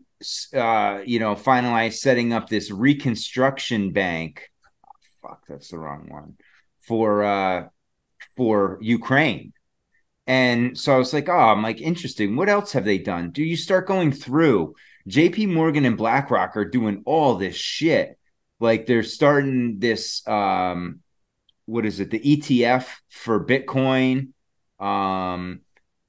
know, finalized setting up this reconstruction bank. Oh, fuck, that's the wrong one for Ukraine. And so I was like, oh, I'm like, interesting. What else have they done? Do you start going through? JP Morgan and BlackRock are doing all this shit. Like, they're starting this, what is it? The ETF for Bitcoin.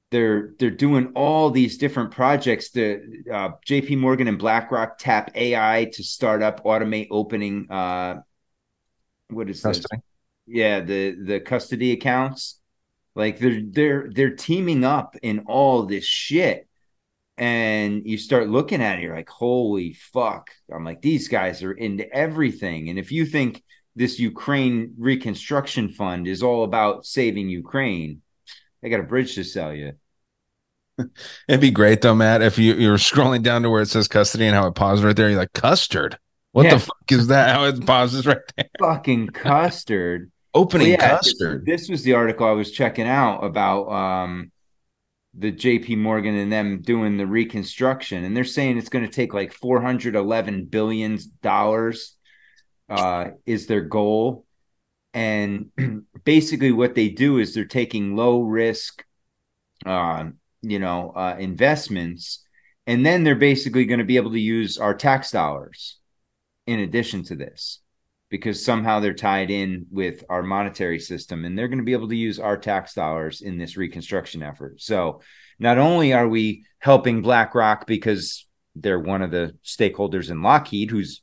They're doing all these different projects. The JP Morgan and BlackRock tap AI to start up, automate opening. What is this? Yeah, the custody accounts. Like they're teaming up in all this shit, and you start looking at it, you're like, holy fuck! I'm like, these guys are into everything, and if you think this Ukraine reconstruction fund is all about saving Ukraine. They got a bridge to sell you. It'd be great though, Matt, if you're scrolling down to where it says custody and how it paused right there. You're like, custard? What the fuck is that? How it pauses right there. Fucking custard. Opening custard. This was the article I was checking out about the JP Morgan and them doing the reconstruction. And they're saying it's going to take like $411 billion is their goal. And basically what they do is they're taking low risk, investments. And then they're basically going to be able to use our tax dollars in addition to this, because somehow they're tied in with our monetary system, and they're going to be able to use our tax dollars in this reconstruction effort. So not only are we helping BlackRock because they're one of the stakeholders in Lockheed, who's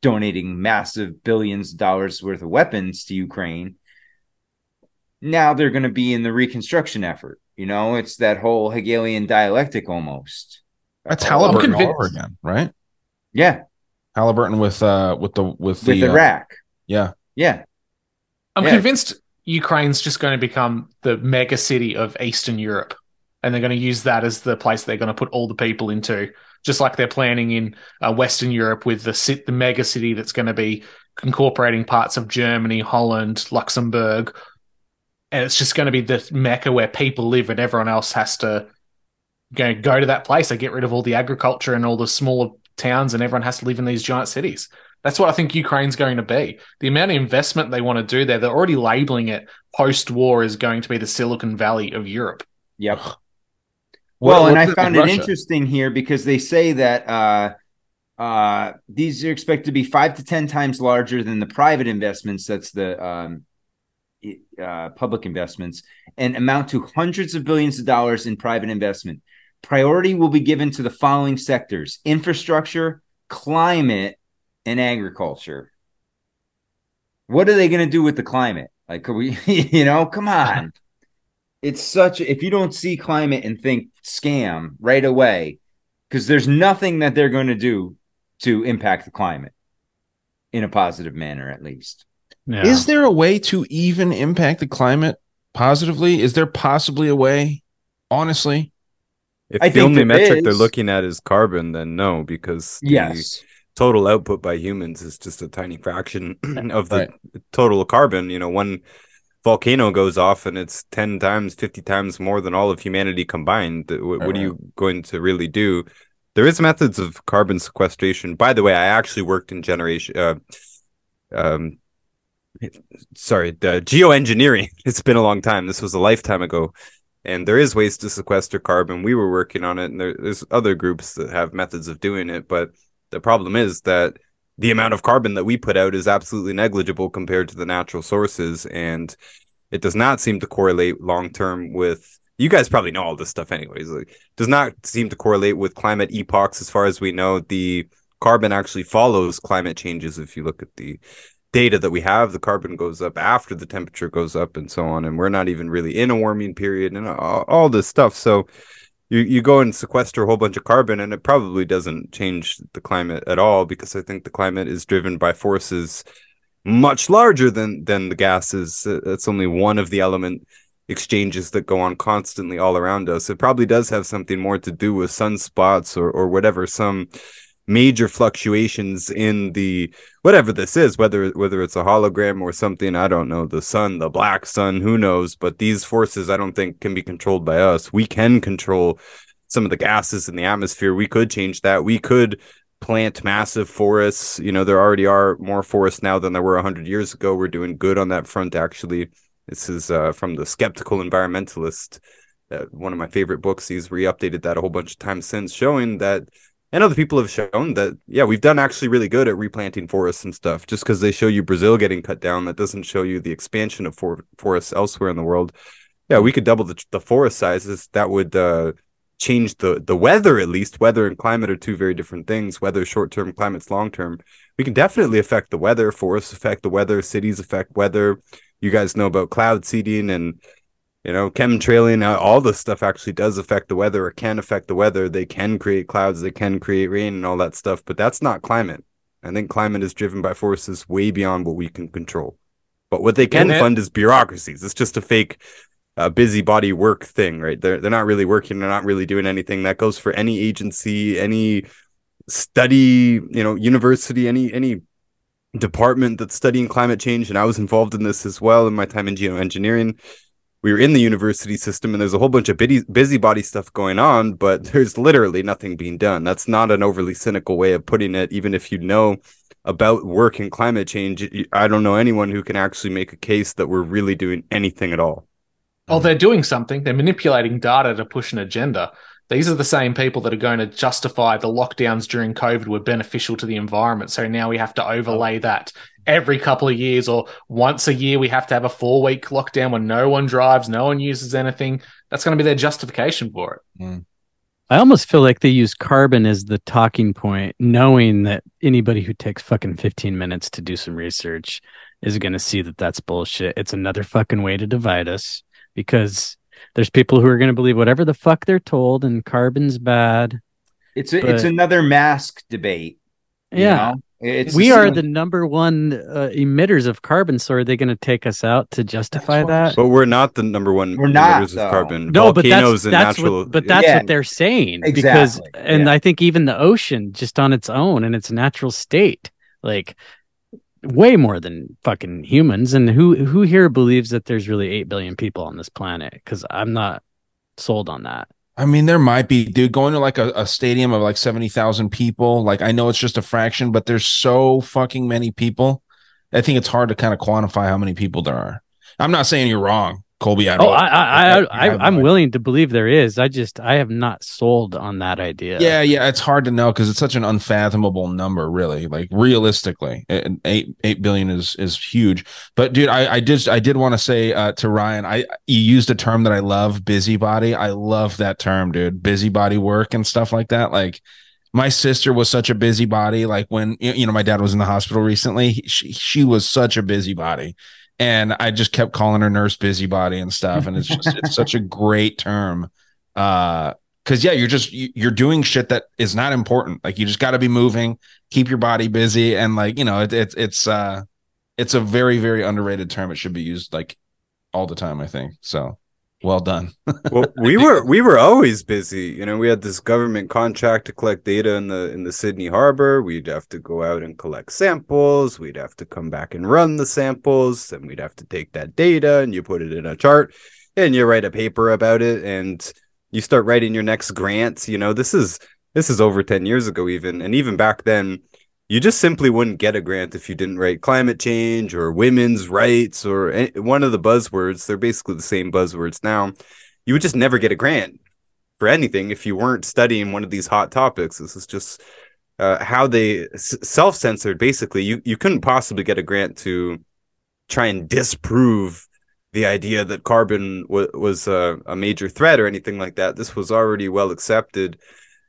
donating massive billions of dollars worth of weapons to Ukraine. Now they're going to be in the reconstruction effort. You know, it's that whole Hegelian dialectic almost. That's Halliburton all over again, right? Yeah. Halliburton with Iraq. Yeah. I'm convinced Ukraine's just going to become the mega city of Eastern Europe, and they're going to use that as the place they're going to put all the people into, just like they're planning in Western Europe with the mega city that's going to be incorporating parts of Germany, Holland, Luxembourg, and it's just going to be the mecca where people live, and everyone else has to go to that place. They get rid of all the agriculture and all the smaller towns, and everyone has to live in these giant cities. That's what I think Ukraine's going to be. The amount of investment they want to do there, they're already labeling it post-war as going to be the Silicon Valley of Europe. Yep. Well, and I found it interesting here because they say that these are expected to be 5 to 10 times larger than the private investments, that's the public investments, and amount to hundreds of billions of dollars in private investment. Priority will be given to the following sectors: infrastructure, climate, and agriculture. What are they going to do with the climate? Like, could we, come on. It's such, if you don't see climate and think scam right away, because there's nothing that they're going to do to impact the climate in a positive manner, at least. Yeah. Is there a way to even impact the climate positively? Is there possibly a way, honestly? If the only metric they're looking at is carbon, then no, because the total output by humans is just a tiny fraction of the total carbon. One volcano goes off and it's 10 times, 50 times more than all of humanity combined. What are you going to really do? There is methods of carbon sequestration. By the way, I actually worked in geoengineering. It's been a long time. This was a lifetime ago. And there is ways to sequester carbon. We were working on it, and there's other groups that have methods of doing it. But the problem is that the amount of carbon that we put out is absolutely negligible compared to the natural sources. And it does not seem to correlate long-term with... You guys probably know all this stuff anyways. It does not seem to correlate with climate epochs. As far as we know, the carbon actually follows climate changes. If you look at the data that we have, the carbon goes up after the temperature goes up and so on, and we're not even really in a warming period and all this stuff. So you go and sequester a whole bunch of carbon, and it probably doesn't change the climate at all, because I think the climate is driven by forces much larger than the gases. That's only one of the element exchanges that go on constantly all around us. It probably does have something more to do with sunspots or whatever, some major fluctuations in the whatever this is, whether it's a hologram or something. I don't know, the sun, the black sun, who knows? But these forces I don't think can be controlled by us. We can control some of the gases in the atmosphere. We could change that. We could plant massive forests. There already are more forests now than there were 100 years ago. We're doing good on that front, actually. This is from the Skeptical Environmentalist, one of my favorite books. He's re-updated that a whole bunch of times since, showing that, and other people have shown that, we've done actually really good at replanting forests and stuff. Just because they show you Brazil getting cut down, that doesn't show you the expansion of forests elsewhere in the world. Yeah, we could double the forest sizes. That would change the weather, at least. Weather and climate are two very different things. Weather short-term, climate's long-term. We can definitely affect the weather. Forests affect the weather. Cities affect weather. You guys know about cloud seeding and... chemtrailing, all this stuff actually does affect the weather or can affect the weather. They can create clouds, they can create rain and all that stuff, but that's not climate. I think climate is driven by forces way beyond what we can control. But what they can fund is bureaucracies. It's just a fake busybody work thing, right? They're not really working. They're not really doing anything. That goes for any agency, any study, you know, university, any department that's studying climate change. And I was involved in this as well in my time in geoengineering. We were in the university system, and there's a whole bunch of busybody stuff going on, but there's literally nothing being done. That's not an overly cynical way of putting it. Even if you know about work and climate change, I don't know anyone who can actually make a case that we're really doing anything at all. Oh, they're doing something. They're manipulating data to push an agenda. These are the same people that are going to justify the lockdowns during COVID were beneficial to the environment. So now we have to overlay that every couple of years, or once a year, we have to have a 4-week lockdown when no one drives, no one uses anything. That's going to be their justification for it. Mm. I almost feel like they use carbon as the talking point, knowing that anybody who takes fucking 15 minutes to do some research is going to see that that's bullshit. It's another fucking way to divide us, because there's people who are going to believe whatever the fuck they're told, and carbon's bad. It's another mask debate. Yeah. You know? We are the number one emitters of carbon, so are they going to take us out to justify that? But we're not the number one emitters of carbon. No, volcanoes, but that's what they're saying. Exactly. I think even the ocean, just on its own in its natural state, like way more than fucking humans. And who here believes that there's really 8 billion people on this planet? Because I'm not sold on that. I mean, there might be, dude, going to like a stadium of like 70,000 people. Like, I know it's just a fraction, but there's so fucking many people. I think it's hard to kind of quantify how many people there are. I'm not saying you're wrong, Colby. I'm willing to believe there is. I have not sold on that idea. Yeah. It's hard to know because it's such an unfathomable number, really. Like, realistically, 8 billion is huge. But dude, I did want to say to Ryan, you used a term that I love, busybody. I love that term, dude. Busybody work and stuff like that. Like, my sister was such a busybody. Like, when, you know, my dad was in the hospital recently, she was such a busybody. And I just kept calling her nurse busybody and stuff. And it's such a great term. Cause yeah, you're doing shit that is not important. Like, you just got to be moving, keep your body busy. And like, you know, it's a very, very underrated term. It should be used like all the time, I think. So well done. Well, we were always busy. You know, we had this government contract to collect data in the Sydney Harbor. We'd have to go out and collect samples. We'd have to come back and run the samples, and we'd have to take that data and you put it in a chart and you write a paper about it and you start writing your next grants. You know, this is over 10 years ago even. And even back then, you just simply wouldn't get a grant if you didn't write climate change or women's rights or one of the buzzwords. They're basically the same buzzwords now. You would just never get a grant for anything if you weren't studying one of these hot topics. This is just how they self-censored, basically. You couldn't possibly get a grant to try and disprove the idea that carbon was a major threat or anything like that. This was already well accepted.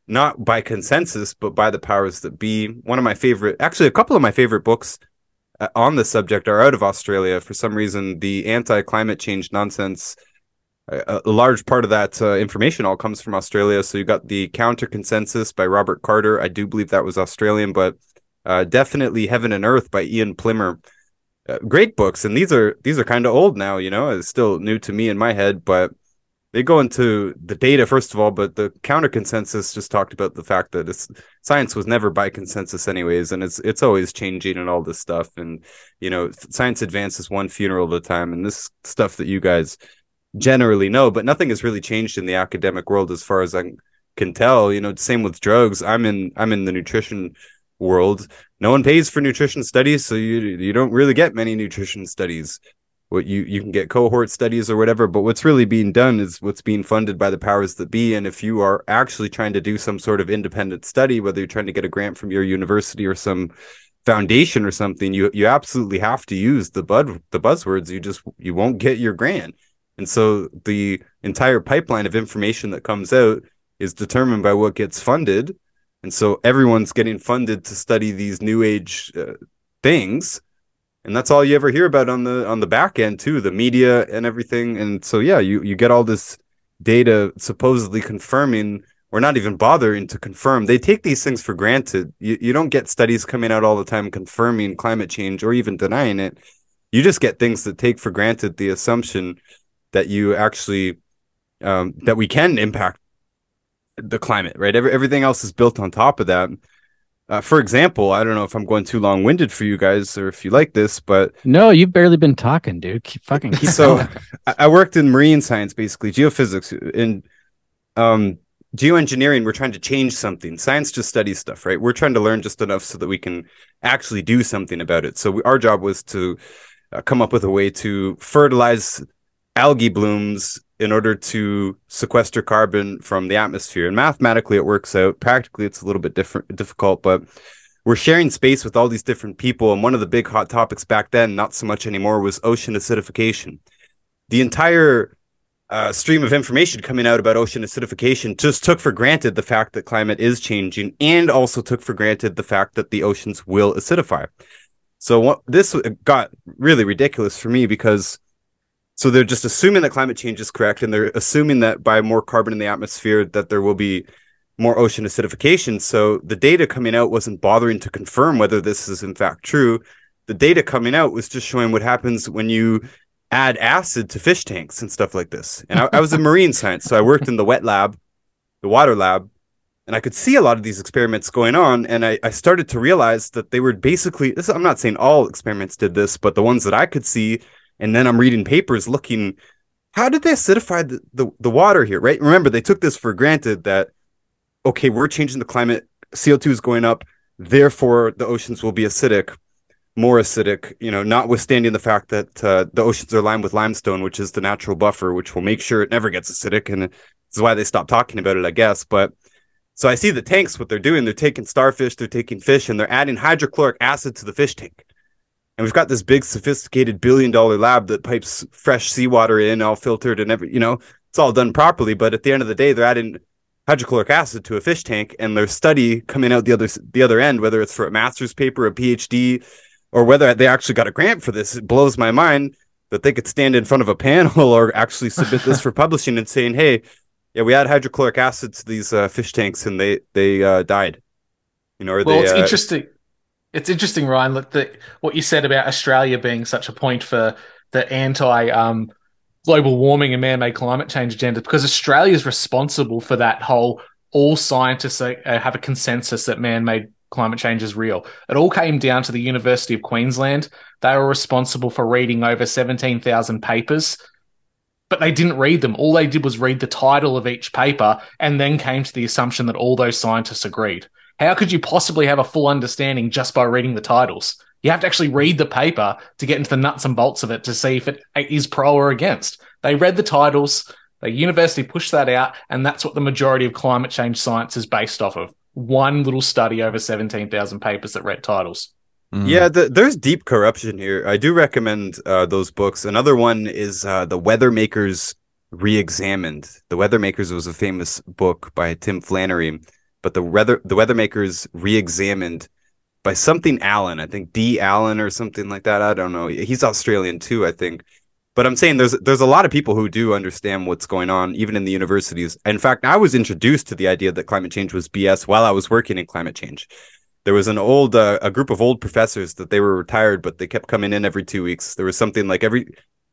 Not by consensus, but by the powers that be. One of my favorite, actually, a couple of my favorite books on the subject are out of Australia. For some reason, the anti-climate change nonsense, a large part of that information all comes from Australia. So you got the Counter Consensus by Robert Carter. I do believe that was Australian, but definitely Heaven and Earth by Ian Plimer. Great books, and these are kind of old now. You know, it's still new to me in my head, but. They go into the data, first of all, but the counter-consensus just talked about the fact that science was never by consensus anyways, and it's always changing and all this stuff. And, you know, science advances one funeral at a time, and this stuff that you guys generally know, but nothing has really changed in the academic world as far as I can tell. You know, same with drugs. I'm in the nutrition world. No one pays for nutrition studies, so you don't really get many nutrition studies. What you can get cohort studies or whatever, but what's really being done is what's being funded by the powers that be. And if you are actually trying to do some sort of independent study, whether you're trying to get a grant from your university or some foundation or something, you absolutely have to use the buzzwords. You won't get your grant. And so the entire pipeline of information that comes out is determined by what gets funded. And so everyone's getting funded to study these new age things. And that's all you ever hear about on the back end too, the media and everything. And so, yeah, you get all this data supposedly confirming or not even bothering to confirm. They take these things for granted. You don't get studies coming out all the time confirming climate change or even denying it. You just get things that take for granted the assumption that you actually that we can impact the climate, right? Everything else is built on top of that. For example, I don't know if I'm going too long-winded for you guys or if you like this, but... No, you've barely been talking, dude. Keep going. So I worked in marine science, basically, geophysics. In geoengineering, we're trying to change something. Science just studies stuff, right? We're trying to learn just enough so that we can actually do something about it. So our job was to come up with a way to fertilize algae blooms in order to sequester carbon from the atmosphere. And mathematically, it works out. Practically, it's a little bit difficult, but we're sharing space with all these different people. And one of the big hot topics back then, not so much anymore, was ocean acidification. The entire stream of information coming out about ocean acidification just took for granted the fact that climate is changing, and also took for granted the fact that the oceans will acidify. So this got really ridiculous for me because... So they're just assuming that climate change is correct, and they're assuming that by more carbon in the atmosphere that there will be more ocean acidification. So the data coming out wasn't bothering to confirm whether this is in fact true. The data coming out was just showing what happens when you add acid to fish tanks and stuff like this. And I was in marine science, so I worked in the wet lab, the water lab, and I could see a lot of these experiments going on, and I started to realize that they were basically... This, I'm not saying all experiments did this, but the ones that I could see... And then I'm reading papers looking, how did they acidify the water here, right? Remember, they took this for granted that, okay, we're changing the climate, CO2 is going up, therefore the oceans will be acidic, more acidic, you know, notwithstanding the fact that the oceans are lined with limestone, which is the natural buffer, which will make sure it never gets acidic. And this is why they stopped talking about it, I guess. But so I see the tanks, what they're doing, they're taking starfish, they're taking fish, and they're adding hydrochloric acid to the fish tank. And we've got this big, sophisticated billion-dollar lab that pipes fresh seawater in, all filtered and every, you know, it's all done properly. But at the end of the day, they're adding hydrochloric acid to a fish tank, and their study coming out the other end, whether it's for a master's paper, a PhD, or whether they actually got a grant for this, it blows my mind that they could stand in front of a panel or actually submit this for publishing and saying, hey, yeah, we add hydrochloric acid to these fish tanks, and they died. You know, or well, it's interesting. It's interesting, Ryan, that what you said about Australia being such a point for the anti-global warming and man-made climate change agenda, because Australia is responsible for that whole, all scientists have a consensus that man-made climate change is real. It all came down to the University of Queensland. They were responsible for reading over 17,000 papers, but they didn't read them. All they did was read the title of each paper and then came to the assumption that all those scientists agreed. How could you possibly have a full understanding just by reading the titles? You have to actually read the paper to get into the nuts and bolts of it to see if it is pro or against. They read the titles, the university pushed that out, and that's what the majority of climate change science is based off of. One little study over 17,000 papers that read titles. Mm. Yeah, there's deep corruption here. I do recommend those books. Another one is The Weathermakers Reexamined. The Weathermakers was a famous book by Tim Flannery. But the Weathermakers Reexamined by something Allen, I think D. Allen or something like that. I don't know. He's Australian too, I think. But I'm saying there's a lot of people who do understand what's going on, even in the universities. In fact, I was introduced to the idea that climate change was BS while I was working in climate change. There was a group of old professors that they were retired, but they kept coming in every 2 weeks. There was something like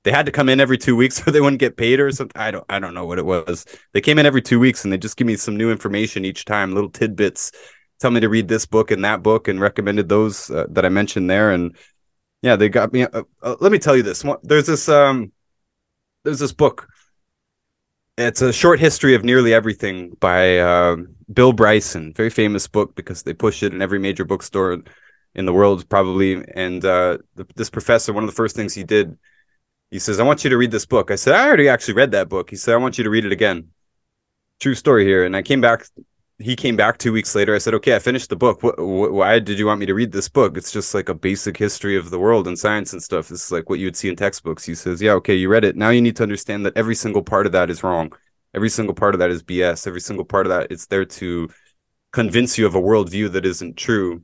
they had to come in every 2 weeks or they wouldn't get paid or something. I don't know what it was. They came in every 2 weeks and they just give me some new information each time, little tidbits, tell me to read this book and that book, and recommended those that I mentioned there. And yeah, they got me. Let me tell you this. There's this book. It's a short history of nearly everything by Bill Bryson. Very famous book because they push it in every major bookstore in the world probably. And this professor, one of the first things he did, he says, I want you to read this book. I said, I already actually read that book. He said, I want you to read it again. True story here. And I came back. He came back 2 weeks later. I said, okay, I finished the book. Why did you want me to read this book? It's just like a basic history of the world and science and stuff. This is like what you would see in textbooks. He says, yeah, okay, you read it. Now you need to understand that every single part of that is wrong. Every single part of that is BS. Every single part of that is there to convince you of a worldview that isn't true.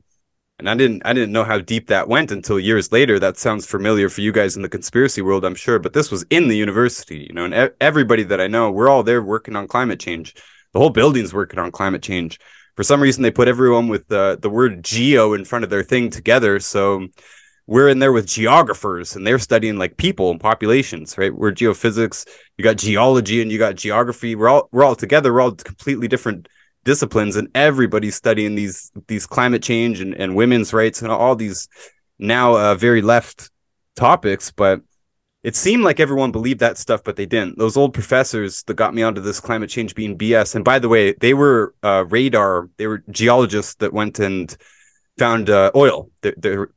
And I didn't know how deep that went until years later. That sounds familiar for you guys in the conspiracy world, I'm sure. But this was in the university, you know, and everybody that I know, we're all there working on climate change. the whole building's working on climate change. For some reason, they put everyone with the word geo in front of their thing together. So we're in there with geographers, and they're studying like people and populations, right? We're geophysics. You got geology and you got geography. We're all together. We're all completely different disciplines, and everybody's studying these climate change and women's rights and all these now very left topics. But it seemed like everyone believed that stuff, but they didn't. Those old professors that got me onto this climate change being BS. And by the way, they were radar. They were geologists that went and found oil. They're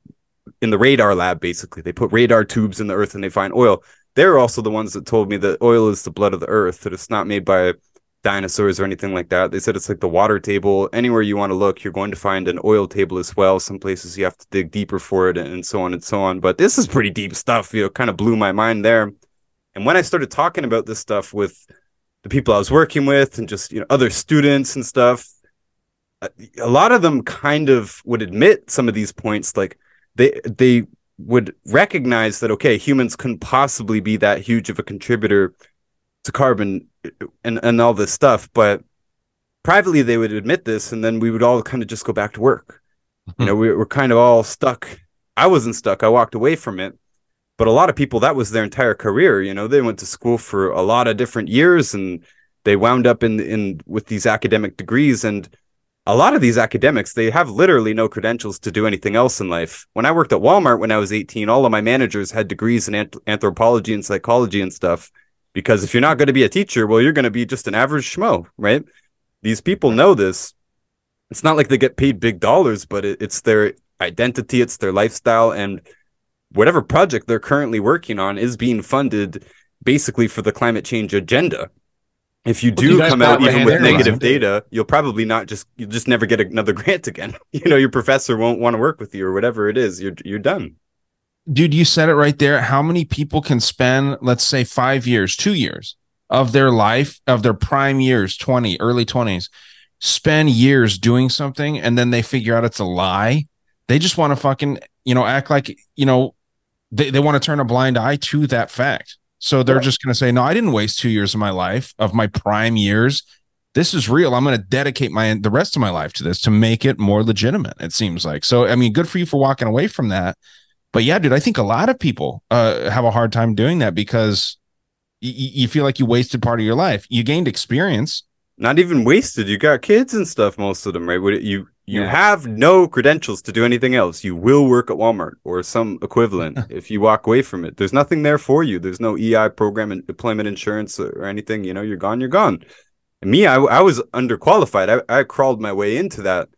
in the radar lab, basically. They put radar tubes in the earth and they find oil. They're also the ones that told me that oil is the blood of the earth, that it's not made by dinosaurs or anything like that. They said it's like the water table. Anywhere you want to look, you're going to find an oil table as well. Some places you have to dig deeper for it, and so on and so on. But this is pretty deep stuff, you know, kind of blew my mind there. And when I started talking about this stuff with the people I was working with and just, you know, other students and stuff, a lot of them kind of would admit some of these points. Like they would recognize that, okay, humans couldn't possibly be that huge of a contributor to carbon and all this stuff, but privately they would admit this, and then we would all kind of just go back to work. You know, we were kind of all stuck. I wasn't stuck. I walked away from it, but a lot of people, that was their entire career. You know, they went to school for a lot of different years, and they wound up in with these academic degrees. And a lot of these academics, they have literally no credentials to do anything else in life. When I worked at Walmart when I was 18, all of my managers had degrees in anthropology and psychology and stuff. Because if you're not going to be a teacher, well, you're going to be just an average schmo, right? These people know this. It's not like they get paid big dollars, but it's their identity, it's their lifestyle, and whatever project they're currently working on is being funded basically for the climate change agenda. If you do come out even with negative data, you'll probably you'll just never get another grant again. You know, your professor won't want to work with you or whatever it is. You're done. Dude, you said it right there. How many people can spend, let's say, 5 years, 2 years of their life, of their prime years, 20, early 20s, spend years doing something, and then they figure out it's a lie? They just want to fucking, you know, act like, you know, they want to turn a blind eye to that fact. So they're just going to say, no, I didn't waste 2 years of my life, of my prime years. This is real. I'm going to dedicate the rest of my life to this to make it more legitimate, it seems like. So, I mean, good for you for walking away from that. But yeah, dude, I think a lot of people have a hard time doing that because you feel like you wasted part of your life. You gained experience. Not even wasted. You got kids and stuff, most of them, right? You have no credentials to do anything else. You will work at Walmart or some equivalent if you walk away from it. There's nothing there for you. There's no EI program and employment insurance or anything. You know, you're gone, you're gone. And me, I was underqualified. I crawled my way into that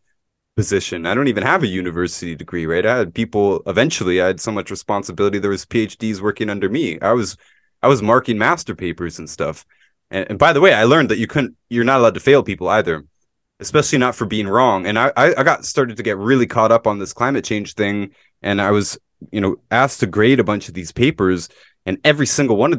position. I don't even have a university degree, right? I had people, eventually I had so much responsibility. There was PhDs working under me. I was marking master papers and stuff. And by the way, I learned that you're not allowed to fail people either, especially not for being wrong. And I started to get really caught up on this climate change thing. And I was, you know, asked to grade a bunch of these papers, and every single one of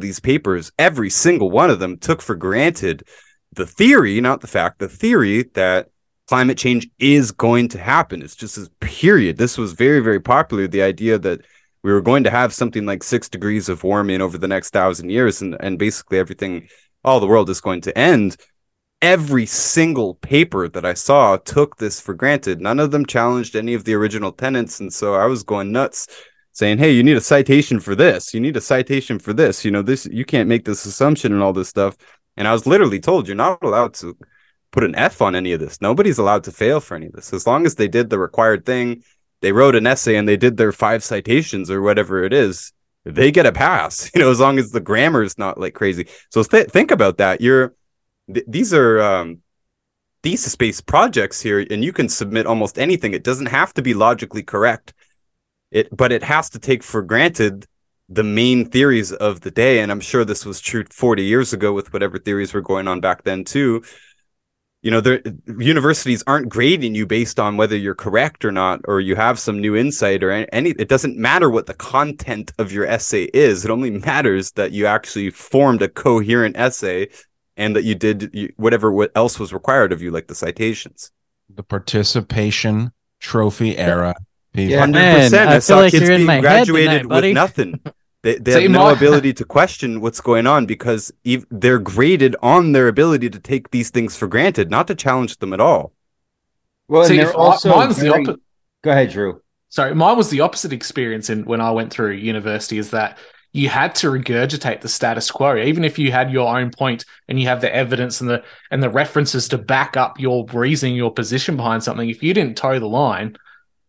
them took for granted the theory, not the fact, the theory that climate change is going to happen. It's just this period. This was very, very popular, the idea that we were going to have something like 6 degrees of warming over the next 1,000 years, and basically everything, all the world is going to end. Every single paper that I saw took this for granted. None of them challenged any of the original tenets, and so I was going nuts saying, hey, you need a citation for this. You need a citation for this. You know, this, you can't make this assumption and all this stuff. And I was literally told, you're not allowed to put an F on any of this. Nobody's allowed to fail for any of this. As long as they did the required thing, they wrote an essay and they did their 5 citations or whatever it is, they get a pass, you know, as long as the grammar is not like crazy. So think about that. These are thesis-based projects here, and you can submit almost anything. It doesn't have to be logically correct, but it has to take for granted the main theories of the day. And I'm sure this was true 40 years ago with whatever theories were going on back then too. You know, universities aren't grading you based on whether you're correct or not, or you have some new insight or any. It doesn't matter what the content of your essay is. It only matters that you actually formed a coherent essay and that you did whatever else was required of you, like the citations. The participation trophy era. 100%. I saw like kids being graduated with nothing. They have no ability to question what's going on, because they're graded on their ability to take these things for granted, not to challenge them at all. Well, see, and they're also go ahead, Drew. Sorry, mine was the opposite experience when I went through university, is that you had to regurgitate the status quo, even if you had your own point and you have the evidence and the references to back up your reasoning, your position behind something. If you didn't toe the line,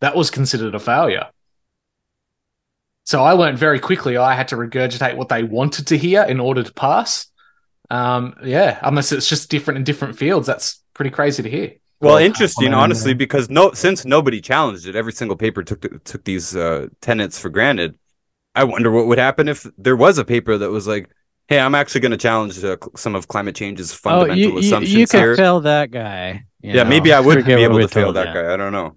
that was considered a failure. So I learned very quickly I had to regurgitate what they wanted to hear in order to pass. Unless it's just different in different fields. That's pretty crazy to hear. Well, interesting, honestly, because since nobody challenged it, every single paper took these tenets for granted. I wonder what would happen if there was a paper that was like, hey, I'm actually going to challenge some of climate change's fundamental assumptions. You can fail that guy. Maybe I wouldn't be able to fail that guy. I don't know.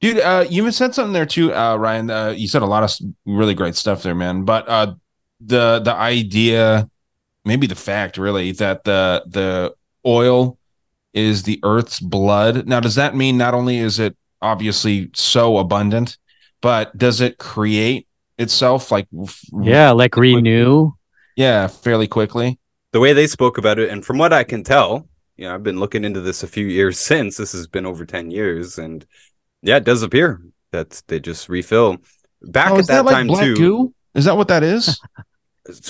Dude, you said something there too, Ryan. You said a lot of really great stuff there, man. But the idea, maybe the fact, really, that the oil is the Earth's blood. Now, does that mean not only is it obviously so abundant, but does it create itself? Like renew? Yeah, fairly quickly. The way they spoke about it, and from what I can tell, I've been looking into this a few years since. This has been over 10 years, and... yeah, it does appear that they just refill. At that time, black too. Goo? Is that what that is?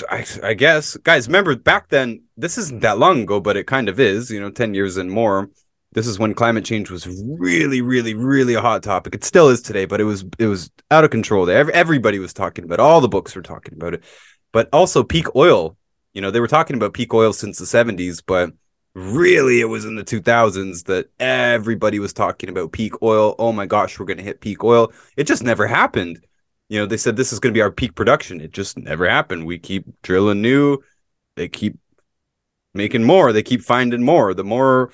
I guess. Guys, remember back then, this isn't that long ago, but it kind of is, 10 years and more. This is when climate change was really, really, really a hot topic. It still is today, but it was out of control. Everybody was talking about it. All the books were talking about it. But also peak oil. They were talking about peak oil since the 70s, but really, it was in the 2000s that everybody was talking about peak oil. Oh my gosh, we're going to hit peak oil. It just never happened. They said this is going to be our peak production. It just never happened. We keep drilling new. They keep making more. They keep finding more. The more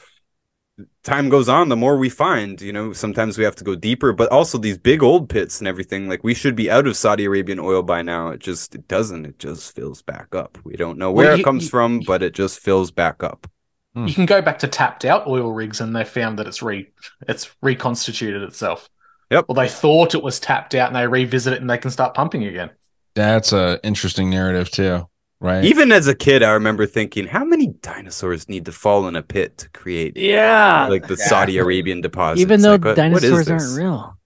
time goes on, the more we find. Sometimes we have to go deeper, but also these big old pits and everything. Like, we should be out of Saudi Arabian oil by now. It doesn't. It just fills back up. We don't know where it comes from, but it just fills back up. You can go back to tapped out oil rigs, and they found that it's reconstituted itself. Yep. Well, they thought it was tapped out, and they revisit it, and they can start pumping again. That's a interesting narrative too, right? Even as a kid, I remember thinking, how many dinosaurs need to fall in a pit to create, Saudi Arabian deposits? Even though dinosaurs aren't real.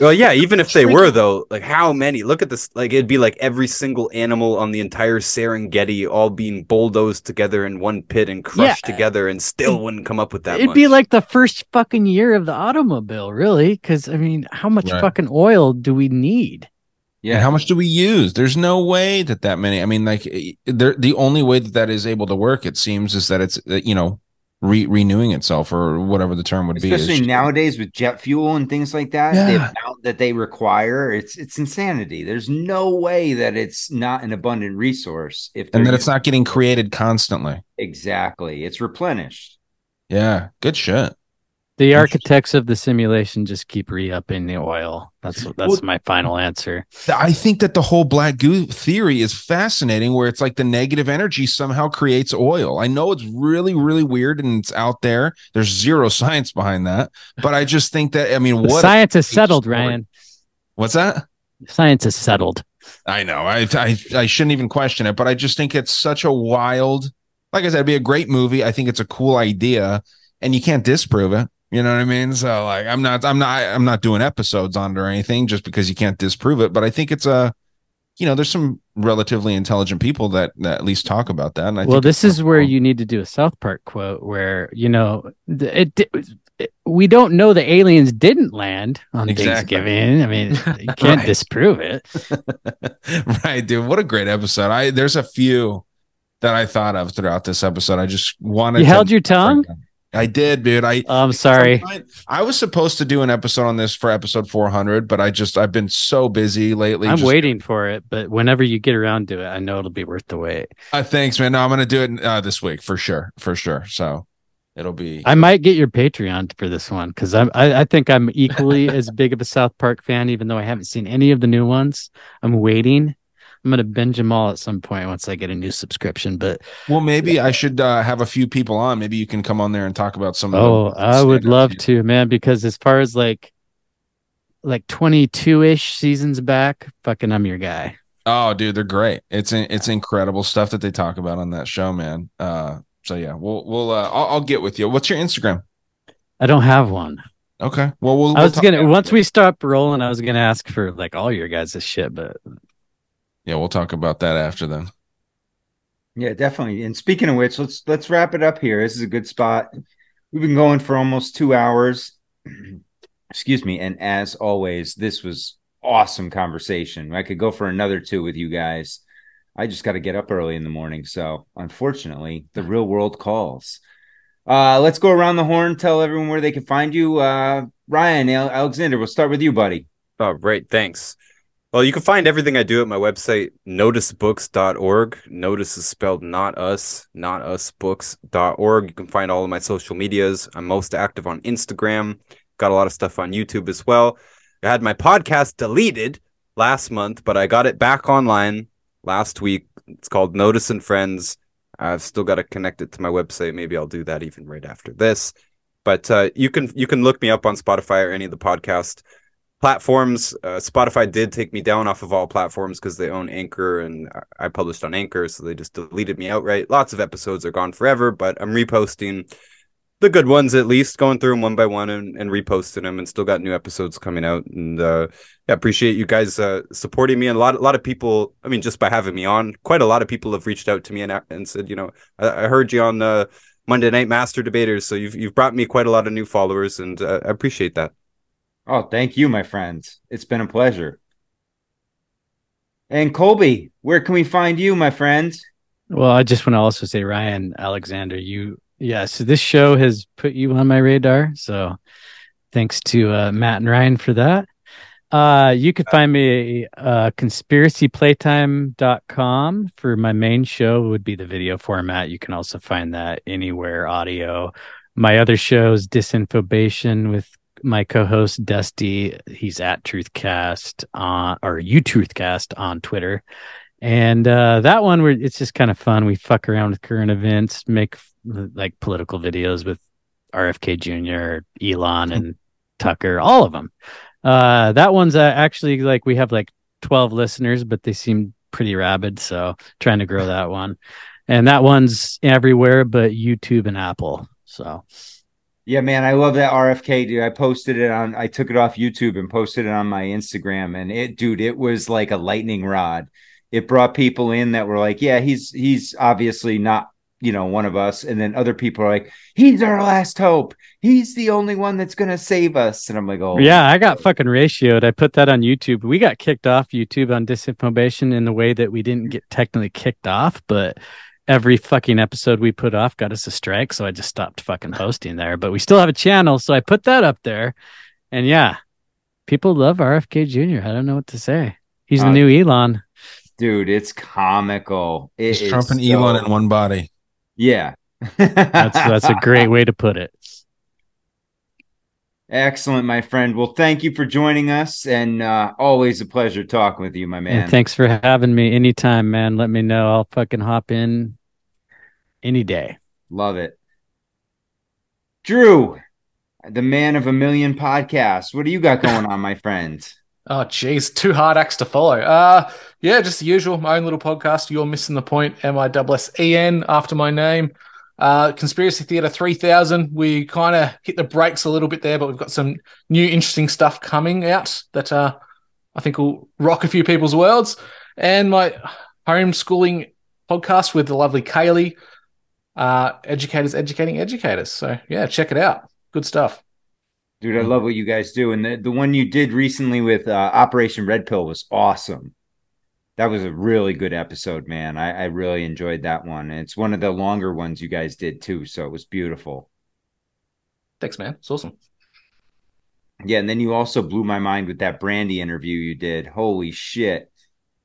Well, yeah. Even if they were, though, like, how many? Look at this. Like, it'd be like every single animal on the entire Serengeti all being bulldozed together in one pit and crushed together, and still wouldn't come up with that. It'd be like the first fucking year of the automobile, really. Because how much fucking oil do we need? Yeah, and how much do we use? There's no way that many. The only way that is able to work, it seems, is that it's renewing itself, or whatever the term would be. Especially nowadays with jet fuel and things like that, the amount that they require, it's insanity. There's no way that it's not an abundant resource. And that it's not getting created constantly. Exactly. It's replenished. Yeah. Good shit. The architects of the simulation just keep re-upping the oil. That's my final answer. I think that the whole black goo theory is fascinating, where it's like the negative energy somehow creates oil. I know it's really, really weird, and it's out there. There's zero science behind that. But I just think that, science is settled, Ryan. What's that? Science is settled. I know. I shouldn't even question it, but I just think it's such a wild, like I said, it'd be a great movie. I think it's a cool idea, and you can't disprove it. You know what I mean? So, like, I'm not doing episodes on it or anything, just because you can't disprove it. But I think it's there's some relatively intelligent people that at least talk about that. And this is where you need to do a South Park quote, where we don't know the aliens didn't land on Thanksgiving. You can't disprove it, right, dude? What a great episode! There's a few that I thought of throughout this episode. I just wanted you held your tongue. I did, dude. I'm sorry. I was supposed to do an episode on this for episode 400, but I've been so busy lately. I'm waiting for it, but whenever you get around to it, I know it'll be worth the wait. Thanks, man. No, I'm going to do it this week for sure. So it'll be. I might get your Patreon for this one, because I think I'm equally as big of a South Park fan, even though I haven't seen any of the new ones. I'm waiting. I'm going to binge them all at some point once I get a new subscription. But maybe I should have a few people on. Maybe you can come on there and talk about some. Oh, I would love to, man, because as far as like 22-ish seasons back, fucking I'm your guy. Oh, dude, they're great. It's incredible stuff that they talk about on that show, man. So yeah, I'll get with you. What's your Instagram? I don't have one. Okay. Well, once we stop rolling, I was gonna ask for like all your guys' shit, but yeah, we'll talk about that after then. Yeah, definitely. And speaking of which, let's wrap it up here. This is a good spot. We've been going for almost 2 hours. Excuse me. And as always, this was awesome conversation. I could go for another 2 with you guys. I just got to get up early in the morning. So unfortunately, the real world calls. Let's go around the horn. Tell everyone where they can find you. Ryan Alekszander, we'll start with you, buddy. Oh, great. Thanks. Well, you can find everything I do at my website, noticebooks.org. Notice is spelled notusbooks.org. You can find all of my social medias. I'm most active on Instagram. Got a lot of stuff on YouTube as well. I had my podcast deleted last month, but I got it back online last week. It's called Notice and Friends. I've still got to connect it to my website. Maybe I'll do that even right after this. But you can look me up on Spotify or any of the podcast platforms. Spotify did take me down off of all platforms because they own Anchor, and I published on Anchor, so they just deleted me outright. Lots of episodes are gone forever, but I'm reposting the good ones, at least going through them one by one and reposting them, and still got new episodes coming out. And yeah, appreciate you guys supporting me. And a lot of people, I mean, just by having me on, quite a lot of people have reached out to me and said, you know, I heard you on the Monday Night Master Debaters, so you've brought me quite a lot of new followers, and I appreciate that. Oh, thank you, my friends. It's been a pleasure. And Colby, where can we find you, my friends? Well, I just want to also say, Ryan Alekszander, so this show has put you on my radar. So thanks to Matt and Ryan for that. You can find me conspiracyplaytime.com for my main show, would be the video format. You can also find that anywhere audio. My other show is Disinfobation with my co-host Dusty. He's at Truthcast or YouTruthcast on Twitter, and that one where it's just kind of fun. We fuck around with current events, make like political videos with RFK Jr., Elon, and Tucker, all of them. That one's actually like we have like 12 listeners, but they seem pretty rabid, so trying to grow that one. And that one's everywhere but YouTube and Apple. So. Yeah, man, I love that RFK, dude. I took it off YouTube and posted it on my Instagram, and it was like a lightning rod. It brought people in that were like, yeah, he's obviously not, you know, one of us. And then other people are like, he's our last hope. He's the only one that's going to save us. And I'm like, oh. Yeah, I got fucking ratioed. I put that on YouTube. We got kicked off YouTube on Disinformation in the way that we didn't get technically kicked off, but every fucking episode we put off got us a strike, so I just stopped fucking posting there. But we still have a channel, so I put that up there. And yeah, people love RFK Jr. I don't know what to say. He's the new Elon. Dude, it's comical. It's Trump and Elon in one body. Yeah. that's a great way to put it. Excellent, my friend. Well, thank you for joining us, and always a pleasure talking with you, my man. And thanks for having me anytime, man. Let me know. I'll fucking hop in any day. Love it. Drew, the man of a million podcasts. What do you got going on, my friend? Oh, geez. Two hard acts to follow. Yeah, just the usual. My own little podcast, You're Missing the Point, MISSEN after my name. Conspiracy Theater 3000. We kind of hit the brakes a little bit there, but we've got some new interesting stuff coming out that I think will rock a few people's worlds. And my homeschooling podcast with the lovely Kaylee, Educators Educating Educators. So yeah, check it out. Good stuff. Dude, I love what you guys do. And the one you did recently with Operation Red Pill was awesome. That was a really good episode, man. I really enjoyed that one. And it's one of the longer ones you guys did, too. So it was beautiful. Thanks, man. It's awesome. Yeah, and then you also blew my mind with that Brandy interview you did. Holy shit.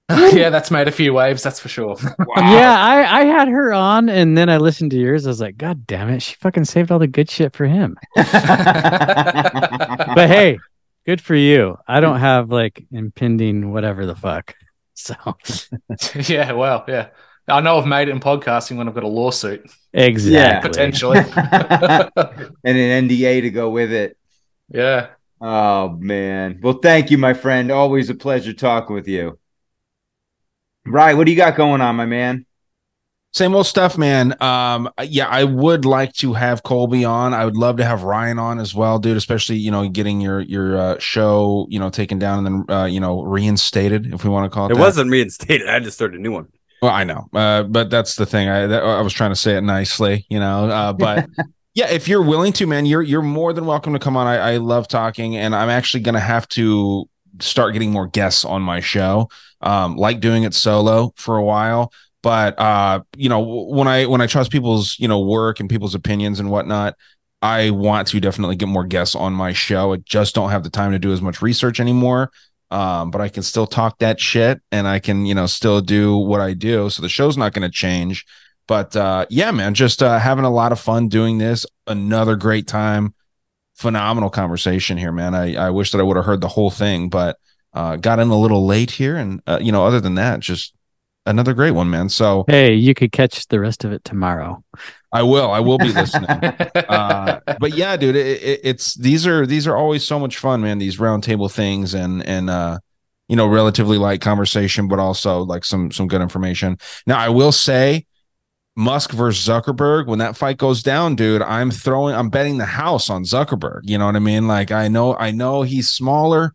Yeah, that's made a few waves, that's for sure. Wow. Yeah, I had her on, and then I listened to yours. I was like, God damn it. She fucking saved all the good shit for him. But hey, good for you. I don't have, like, impending whatever the fuck. So yeah, well, yeah, I know I've made it in podcasting when I've got a lawsuit, exactly, yeah, potentially, and an NDA to go with it. Yeah. Oh man. Well, thank you, my friend. Always a pleasure talking with you. Ryan, what do you got going on, my man? Same old stuff, man. Yeah, I would like to have Colby on. I would love to have Ryan on as well, dude, especially, you know, getting your show, you know, taken down and then, you know, reinstated, if we want to call it. It wasn't reinstated. I just started a new one. Well, I know, but that's the thing. I was trying to say it nicely, you know, but yeah, if you're willing to, man, you're more than welcome to come on. I love talking, and I'm actually going to have to start getting more guests on my show. Like doing it solo for a while, but you know, when I trust people's, you know, work and people's opinions and whatnot, I want to definitely get more guests on my show. I just don't have the time to do as much research anymore. But I can still talk that shit, and I can, you know, still do what I do. So the show's not going to change. But yeah, man, just having a lot of fun doing this. Another great time. Phenomenal conversation here, man. I wish that I would have heard the whole thing, but got in a little late here. And, you know, other than that, just another great one, man. So, hey, you could catch the rest of it tomorrow. I will be listening. But yeah, dude, it's these are always so much fun, man. These roundtable things and you know, relatively light conversation, but also like some good information. Now, I will say, Musk versus Zuckerberg, when that fight goes down, dude, I'm betting the house on Zuckerberg. You know what I mean? Like, I know he's smaller.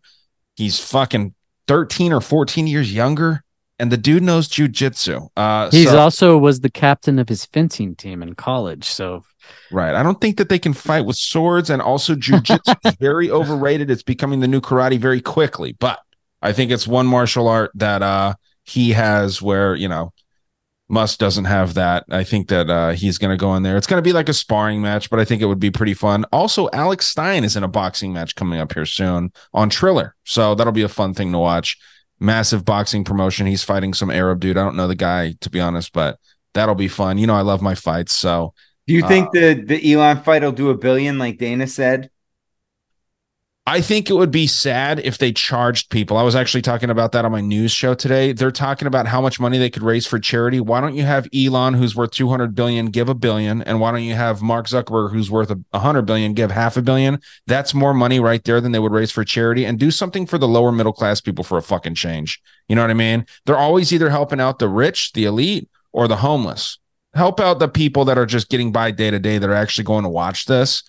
He's fucking 13 or 14 years younger. And the dude knows jujitsu. He also was the captain of his fencing team in college. So, right. I don't think that they can fight with swords, and also jujitsu is very overrated. It's becoming the new karate very quickly. But I think it's one martial art that he has where, you know, Musk doesn't have that. I think that he's going to go in there. It's going to be like a sparring match, but I think it would be pretty fun. Also, Alex Stein is in a boxing match coming up here soon on Triller. So that'll be a fun thing to watch. Massive boxing promotion. He's fighting some Arab dude. I don't know the guy, to be honest, but that'll be fun. You know, I love my fights. So, do you think the Elon fight will do $1 billion, like Dana said? I think it would be sad if they charged people. I was actually talking about that on my news show today. They're talking about how much money they could raise for charity. Why don't you have Elon, who's worth $200 billion, give $1 billion, and why don't you have Mark Zuckerberg, who's worth $100 billion, give $500 million? That's more money right there than they would raise for charity. And do something for the lower middle class people for a fucking change. You know what I mean? They're always either helping out the rich, the elite, or the homeless. Help out the people that are just getting by day to day, that are actually going to watch this.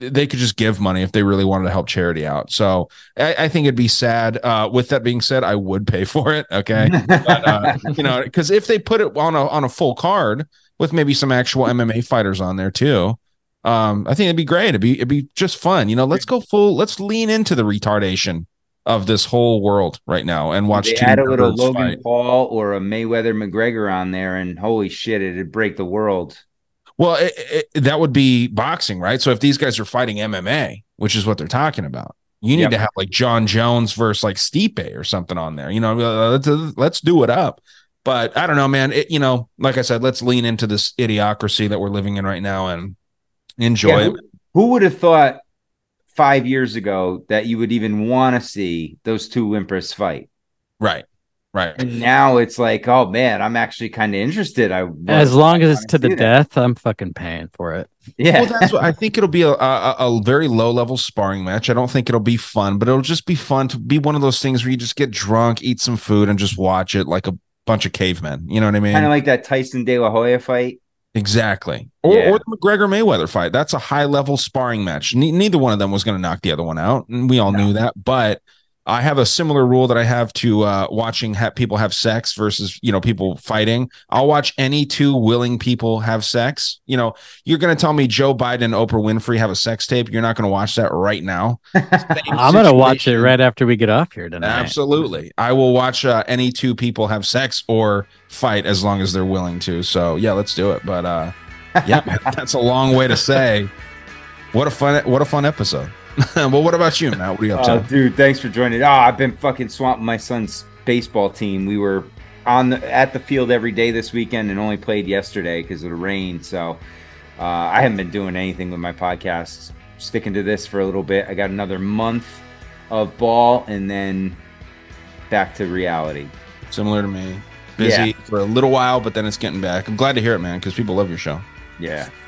They could just give money if they really wanted to help charity out. So I think it'd be sad. With that being said, I would pay for it. Okay. But, you know, because if they put it on a full card with maybe some actual MMA fighters on there too, I think it'd be great. It'd be just fun. You know, let's lean into the retardation of this whole world right now and watch. They add a little Logan fight. Paul or a Mayweather McGregor on there, and holy shit, it'd break the world. Well, that would be boxing, right? So if these guys are fighting MMA, which is what they're talking about, you need to have like John Jones versus like Stipe or something on there. You know, let's do it up. But I don't know, man. You know, like I said, let's lean into this idiocracy that we're living in right now and enjoy it. Who would have thought 5 years ago that you would even want to see those two wimps fight? Right. Right. And now it's like, oh man, I'm actually kind of interested. As long as it's to the death, I'm fucking paying for it. Yeah. Well, that's what I think. It'll be a very low level sparring match. I don't think it'll be fun, but it'll just be fun to be one of those things where you just get drunk, eat some food, and just watch it like a bunch of cavemen. You know what I mean? Kind of like that Tyson De La Hoya fight. Exactly. Or the McGregor Mayweather fight. That's a high level sparring match. Neither one of them was going to knock the other one out, and we all knew that, but I have a similar rule that I have to watching people have sex versus, you know, people fighting. I'll watch any two willing people have sex. You know, you're going to tell me Joe Biden and Oprah Winfrey have a sex tape. You're not going to watch that right now. I'm going to watch it right after we get off here tonight. Absolutely. I will watch any two people have sex or fight as long as they're willing to. So, yeah, let's do it. But, yeah, that's a long way to say what a fun episode. Well, what about you, Matt? What are you up to? Dude, thanks for joining. I've been fucking swamped with my son's baseball team. We were at the field every day this weekend and only played yesterday because of the rain. So I haven't been doing anything with my podcast. Sticking to this for a little bit. I got another month of ball and then back to reality. Similar to me. Busy for a little while, but then it's getting back. I'm glad to hear it, man, because people love your show. Yeah,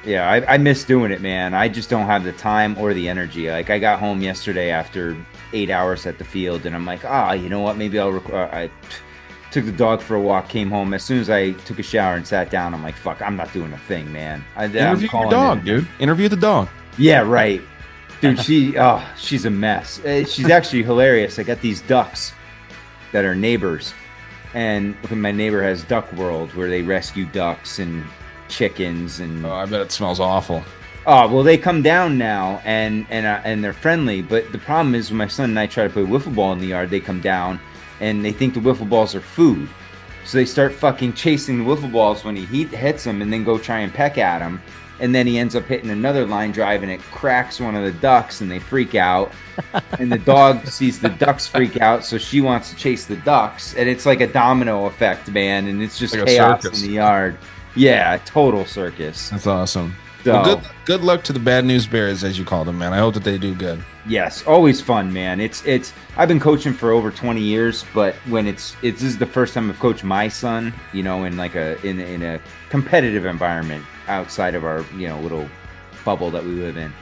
I miss doing it, man. I just don't have the time or the energy. Like, I got home yesterday after 8 hours at the field, and I'm like, you know what? Maybe I'll record. Took the dog for a walk, came home. As soon as I took a shower and sat down, I'm like, fuck, I'm not doing a thing, man. Interview your dog, dude. Interview the dog. Yeah, right. Dude, she's a mess. She's actually hilarious. I got these ducks that are neighbors. And my neighbor has Duck World, where they rescue ducks and chickens. And oh, I bet it smells awful. Oh, well, they come down now, and they're friendly. But the problem is when my son and I try to play wiffle ball in the yard, they come down. And they think the wiffle balls are food. So they start fucking chasing the wiffle balls when he hits them and then go try and peck at him. And then he ends up hitting another line drive and it cracks one of the ducks and they freak out. And the dog sees the ducks freak out, so she wants to chase the ducks. And it's like a domino effect, man. And it's just like chaos in the yard. Yeah, a total circus. That's awesome. So, well, good luck to the Bad News Bears, as you call them, man. I hope that they do good. Yes, always fun, man. It's. I've been coaching for over 20 years, but when this is the first time I've coached my son, you know, in like a competitive environment outside of our, you know, little bubble that we live in.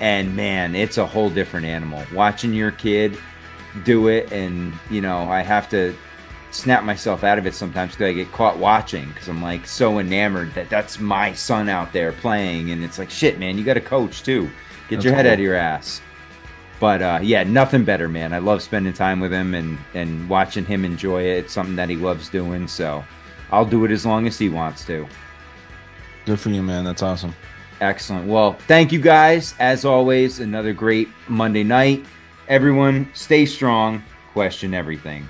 And man, it's a whole different animal. Watching your kid do it, and you know, I have to snap myself out of it sometimes because I get caught watching because I'm like so enamored that's my son out there playing, and it's like, shit, man, you got to coach too. Get your head out of your ass. But yeah, nothing better, man. I love spending time with him and watching him enjoy it. It's something that he loves doing, so I'll do it as long as he wants to. Good for you, man. That's awesome. Excellent. Well, thank you guys. As always, another great Monday night. Everyone, stay strong, question everything.